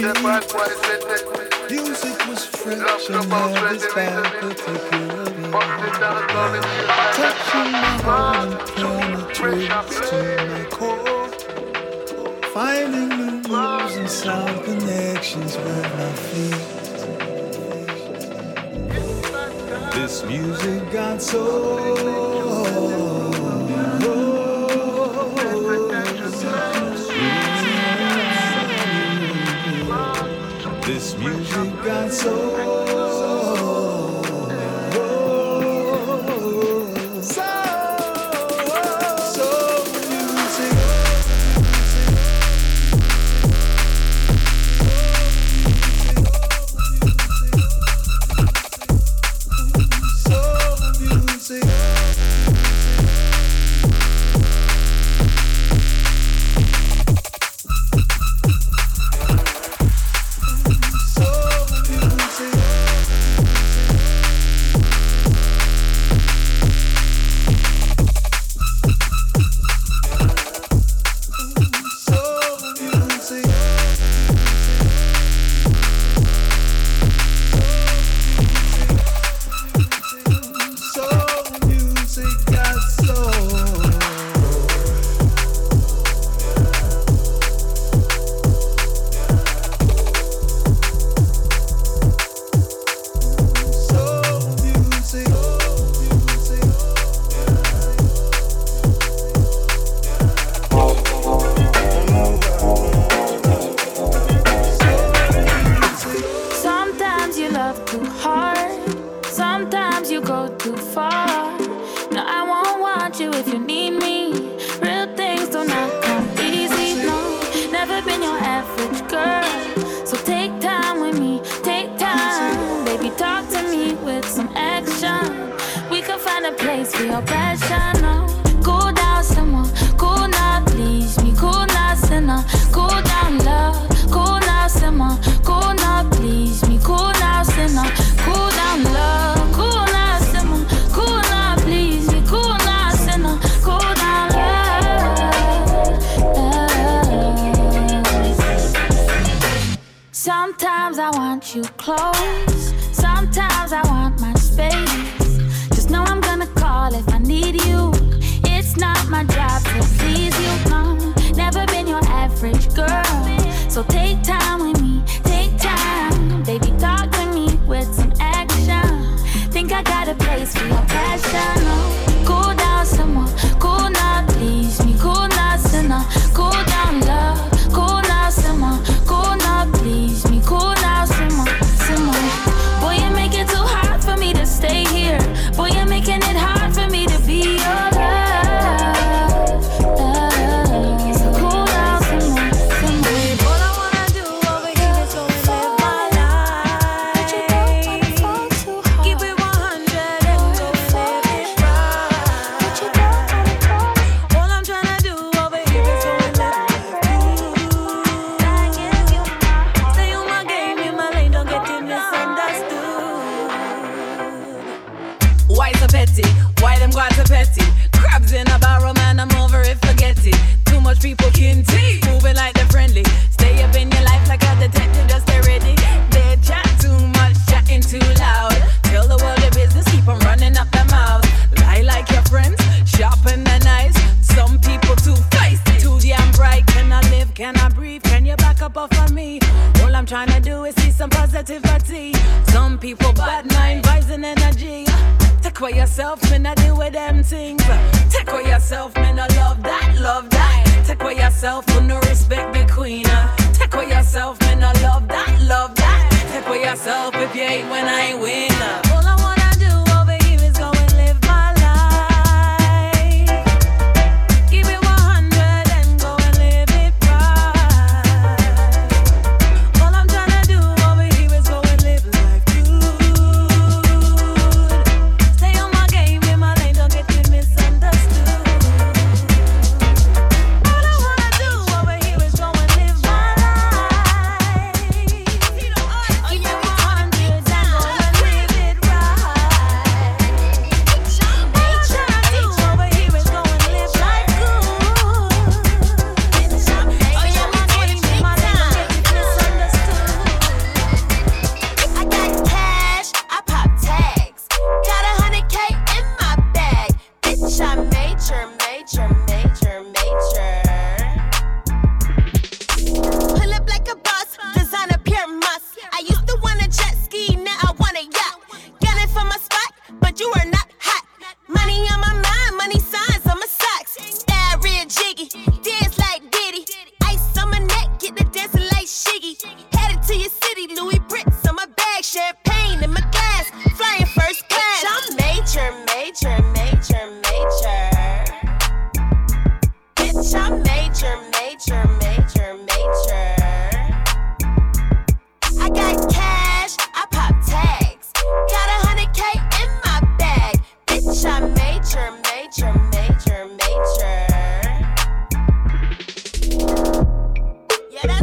Music was fresh and love is bound particularly. Touching my heart and penetrates to my core. Finding the moves and sound connections with my feet. This music got soul. This music got soul.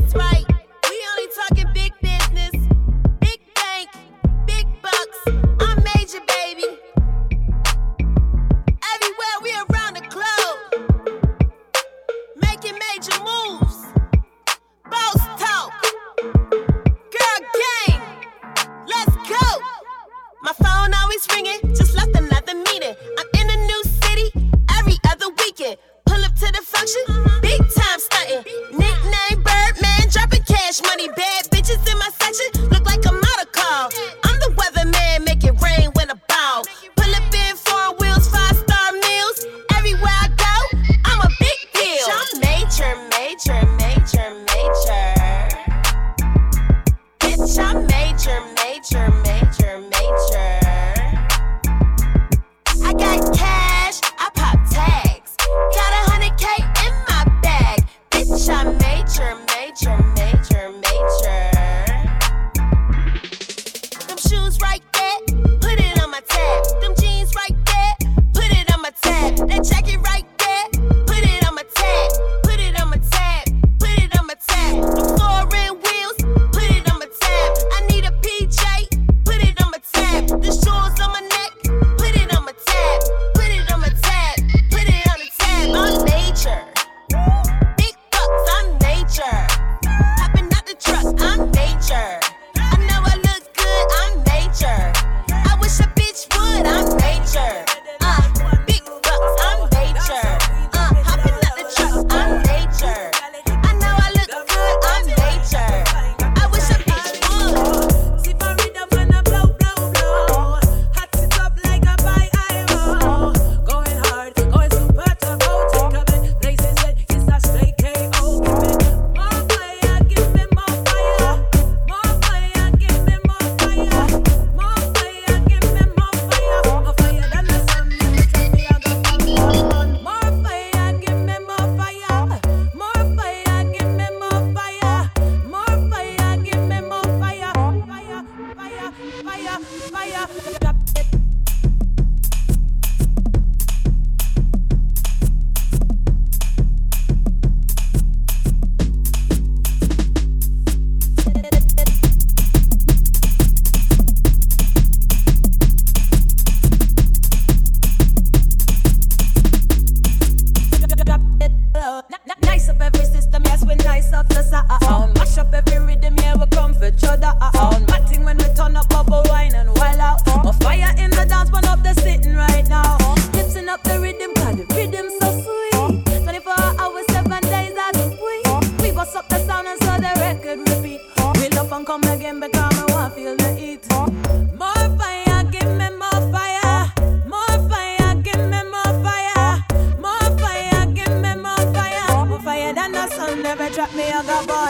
That's right. We only talking big business, big bank, big bucks. I'm major, baby. Everywhere we around the globe, making major moves. Boss talk, girl gang. Let's go. My phone always ringing. Just left another meeting. I'm in a new city every other weekend. Pull up to the function, big time stunting. Nickname Birdman, dropping cash money. Bad bitches in my section, look like I'm out of call. I'm the weatherman, make it rain when I ball. Pull up in 4 wheels, 5-star meals. Everywhere I go, I'm a big deal. I'm major, major, major, major. Bitch, I'm major, major, major, major. I got cash, I pop tags. Got 100K in my bag. Bitch, I'm major, major, major, major. Them shoes right there, put it on my tab. Them jeans right there, put it on my tab. That jacket right there, put it on my tab. Put it on my tab, put it on my tab. Them foreign wheels, put it on my tab. I need a PJ, put it on my tab. The shoes on my neck, put it on my tab. Put it on my tab, put it on the tab. I'm major. Big bucks, I'm major. Hopping out the truck, I'm major. I know I look good, I'm major. I wish a bitch would, I'm major. Big bucks, I'm major. Hopping out the truck, I'm major. I know I look good, I'm major. I wish a bitch would. See my rhythm when I blow, blow, blow. Hot it up like a bio. Going hard, going super turbo. Take up it, places it. It's a straight KO. Give it more fire, give me more fire. More fire, give me more fire. More fire, give me more fire. More fire than the sun, you tell me I got power. More fire, give me more fire. More fire, give me more fire. More fire, give me more fire. Fire, fire, fire, fire. Drop it. Drop it low. Nice up every system, yes, we nice up the sound. Mash up every rhythm, yeah, we come for each other. Matting when we turn up bubble wine and wild out. On fire in the dance, one up the sitting right now. Lipsing up the rhythm, cause the rhythm's so sweet. 24 hours, 7 days out of the week. We bust up the sound and so the record repeat. Build up and come again because I want to feel the heat. More fire, give me more fire. More fire, give me more fire. More fire, give me more fire. More fire than the sun, never trap me, I got ball.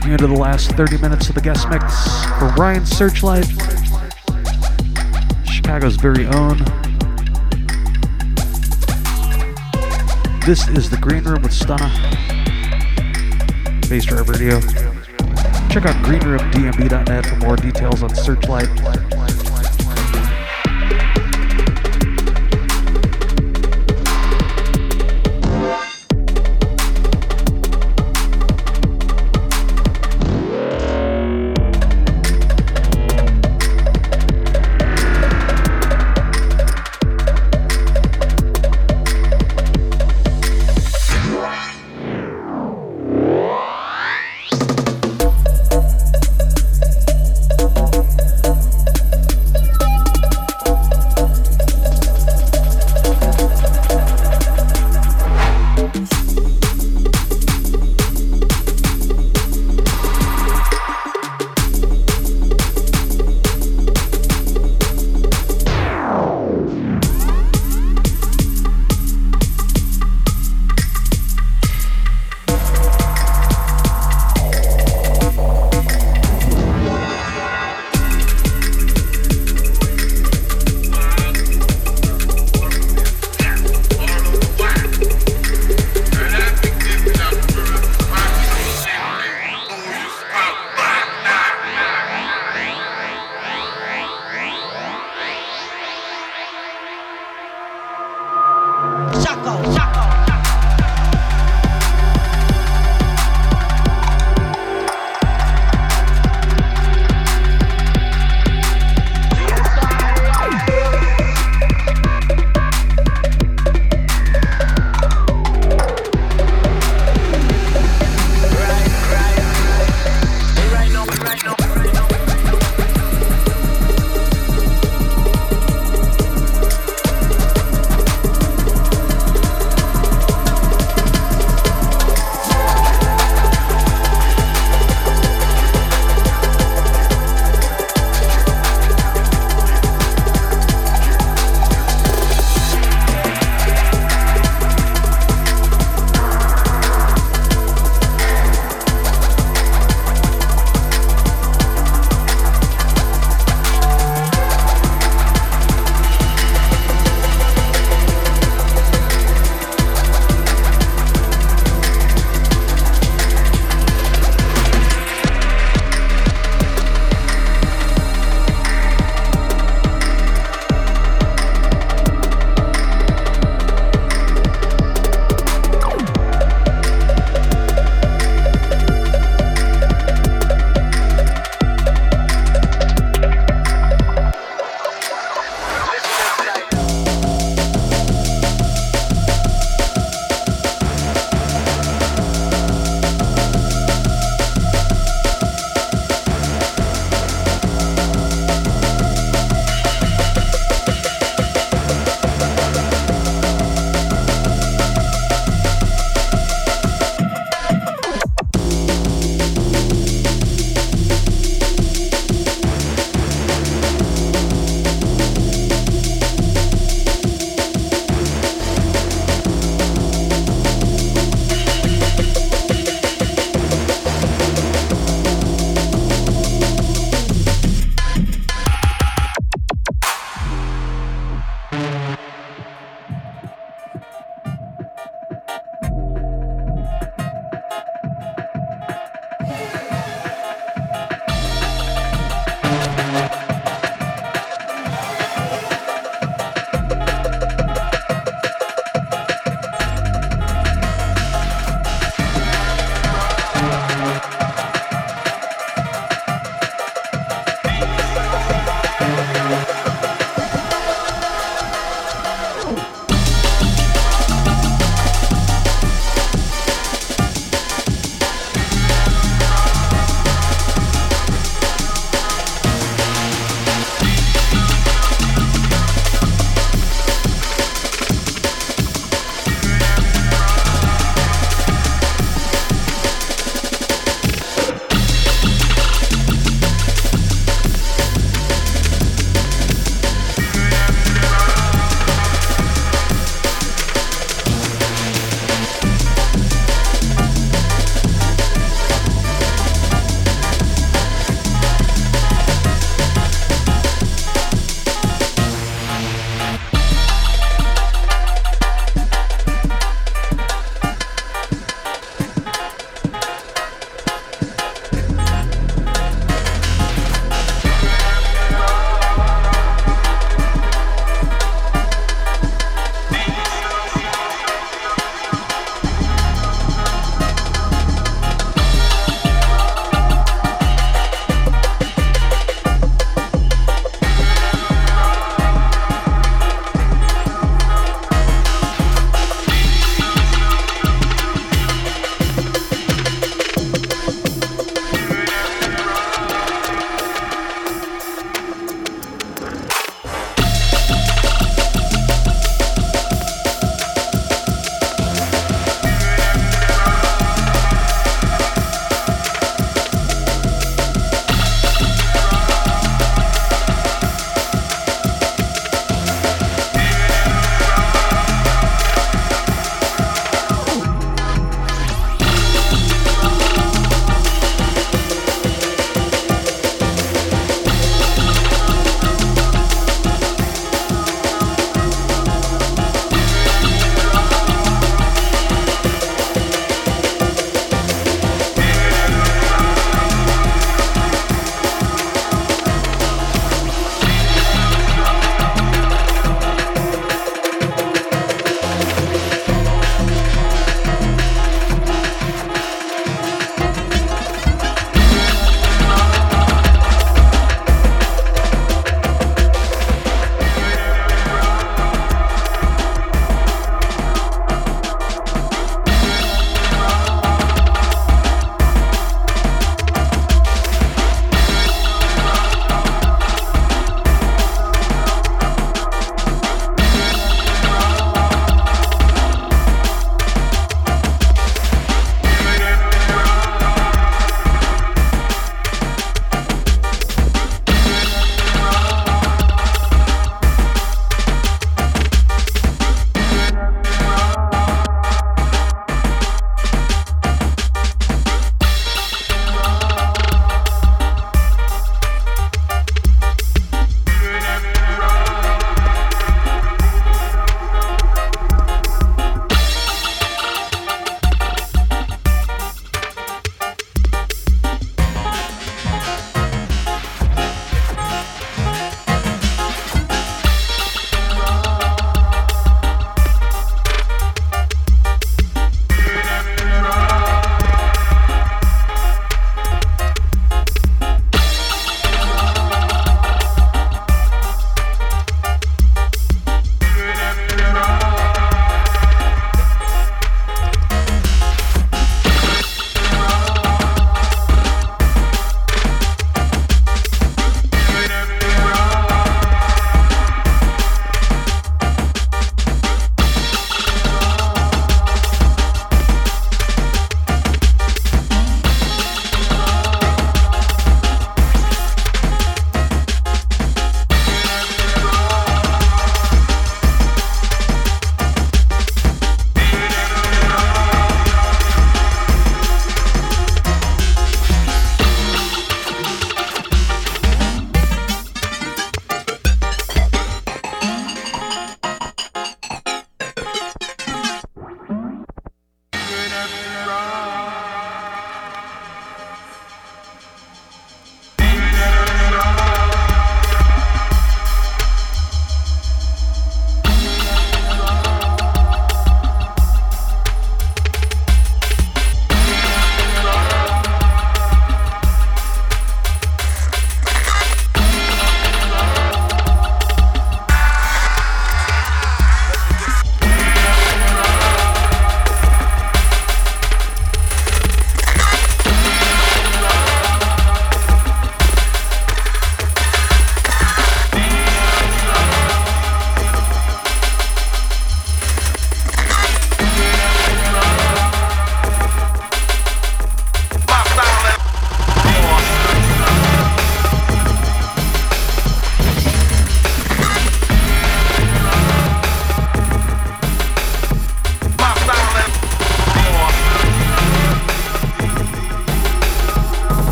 taking you to the last 30 minutes of the guest mix for Ryan Searchl1te, Chicago's very own. This is The Green Room with STUNNA, Bass Drive Radio. Check out greenroomdmb.net for more details on Searchl1te.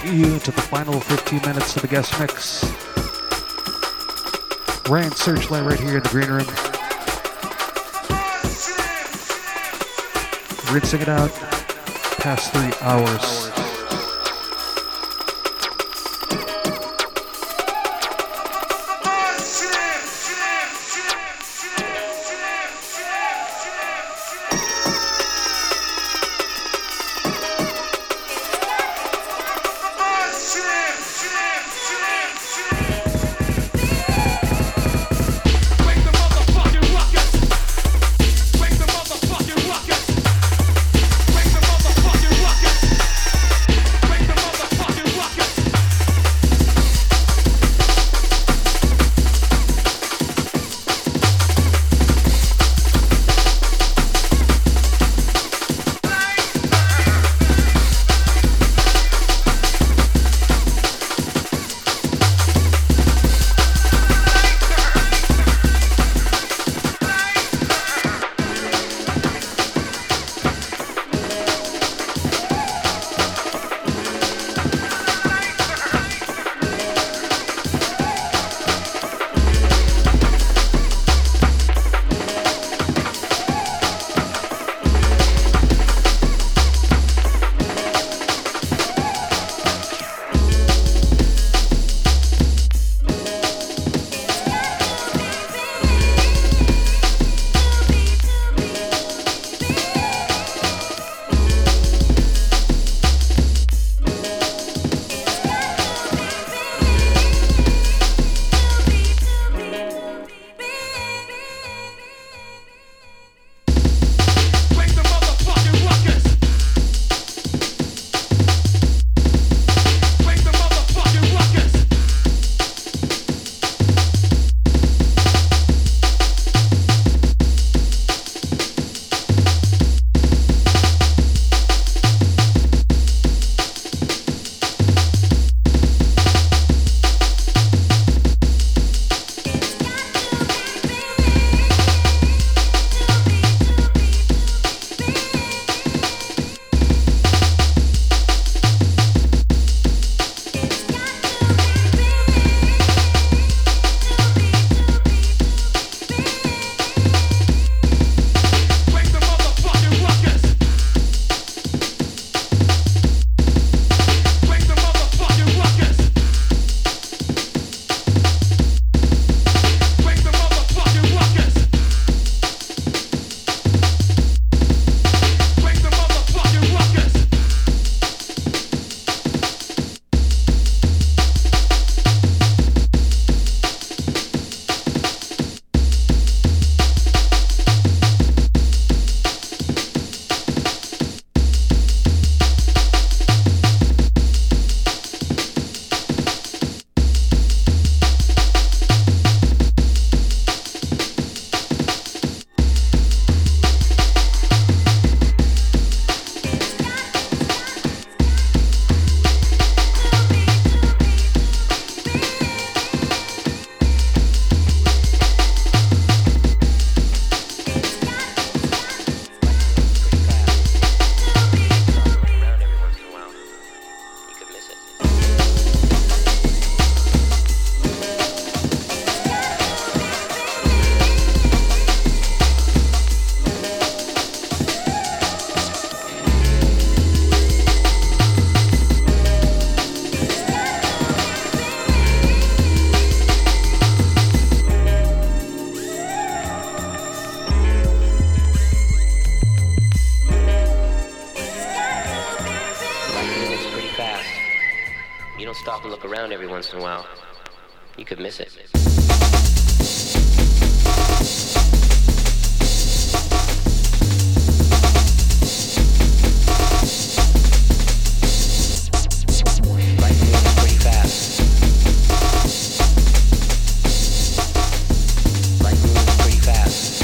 take you to the final 15 minutes of the guest mix. Ryan Searchl1te right here in the Green Room. We're rinsing it out past 3 hours. Once in a while, you could miss it. Lightning is pretty fast.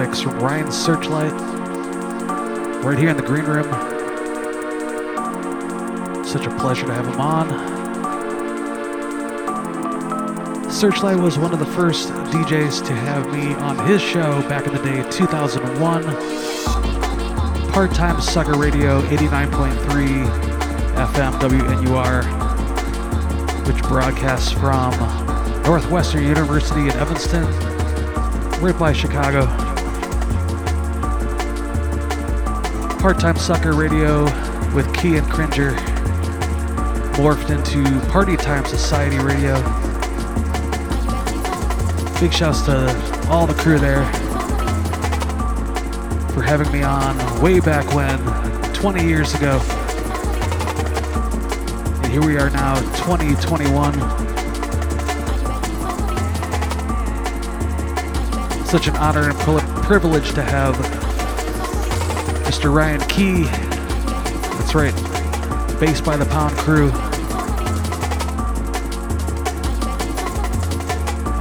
Mix from Ryan Searchl1te right here in the Green Room. Such a pleasure to have him on. Searchl1te was one of the first DJs to have me on his show back in the day, 2001. Part-time Sucker Radio, 89.3 FM WNUR, which broadcasts from Northwestern University in Evanston, right by Chicago. Part-time Sucker Radio with Key and Cringer morphed into Party Time Society Radio. Big shouts to all the crew there for having me on way back when, 20 years ago. And here we are now, 2021. Such an honor and privilege to have Mr. Ryan Key, that's right, Bass by the Pound Crew,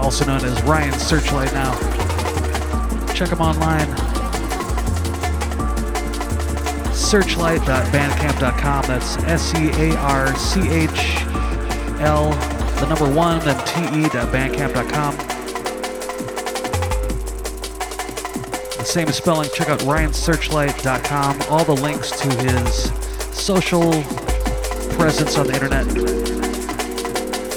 also known as Ryan Searchl1te now. Check him online, searchl1te.bandcamp.com, that's S-E-A-R-C-H-L, the number one, then T-E.bandcamp.com. Same spelling. Check out ryansearchl1te.com. All the links to his social presence on the internet,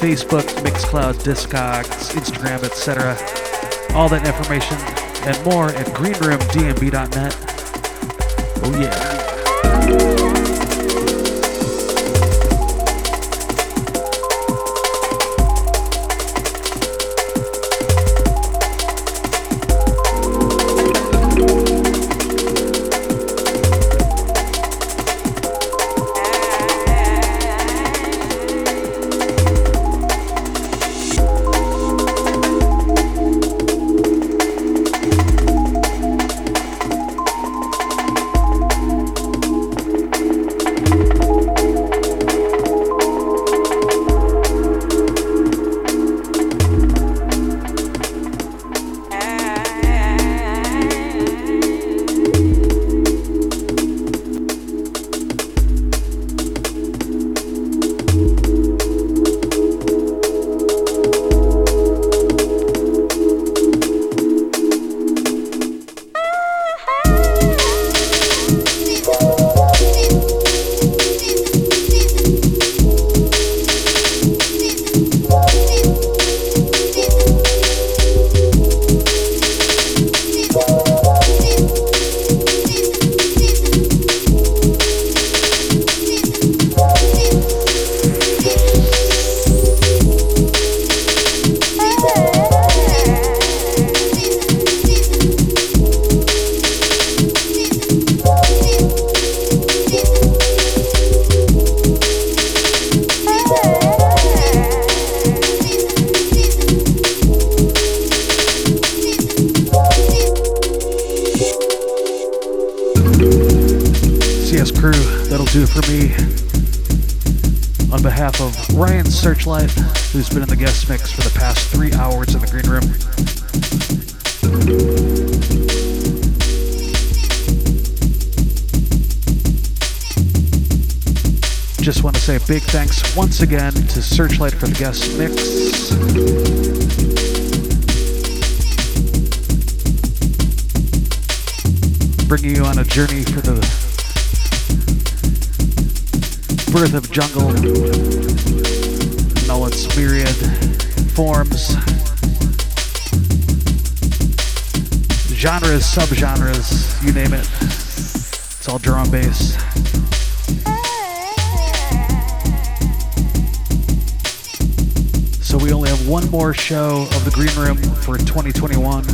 Facebook, Mixcloud, Discogs, Instagram, etc. All that information and more at greenroomdmb.net. Oh yeah. do for me on behalf of Ryan Searchl1te, who's been in the guest mix for the past 3 hours in the Green Room. Just want to say a big thanks once again to Searchl1te for the guest mix. Bringing you on a journey for the birth of jungle in all its myriad forms, genres, subgenres, you name it. It's all drum and bass. So we only have one more show of the Green Room for 2021.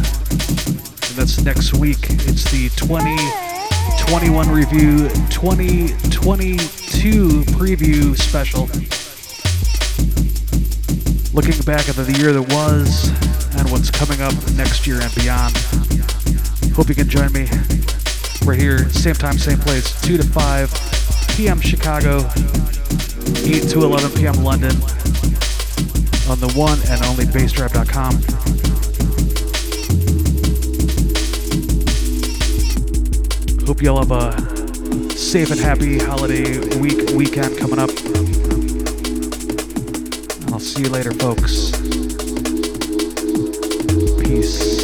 That's next week. It's the 2021 review, 2022 preview special. Looking back at the year that was and what's coming up next year and beyond. Hope you can join me. We're here, same time, same place, 2 to 5 p.m. Chicago, 8 to 11 p.m. London, on the one and only bassdrive.com. Hope y'all have a safe and happy holiday weekend coming up. I'll see you later, folks. Peace.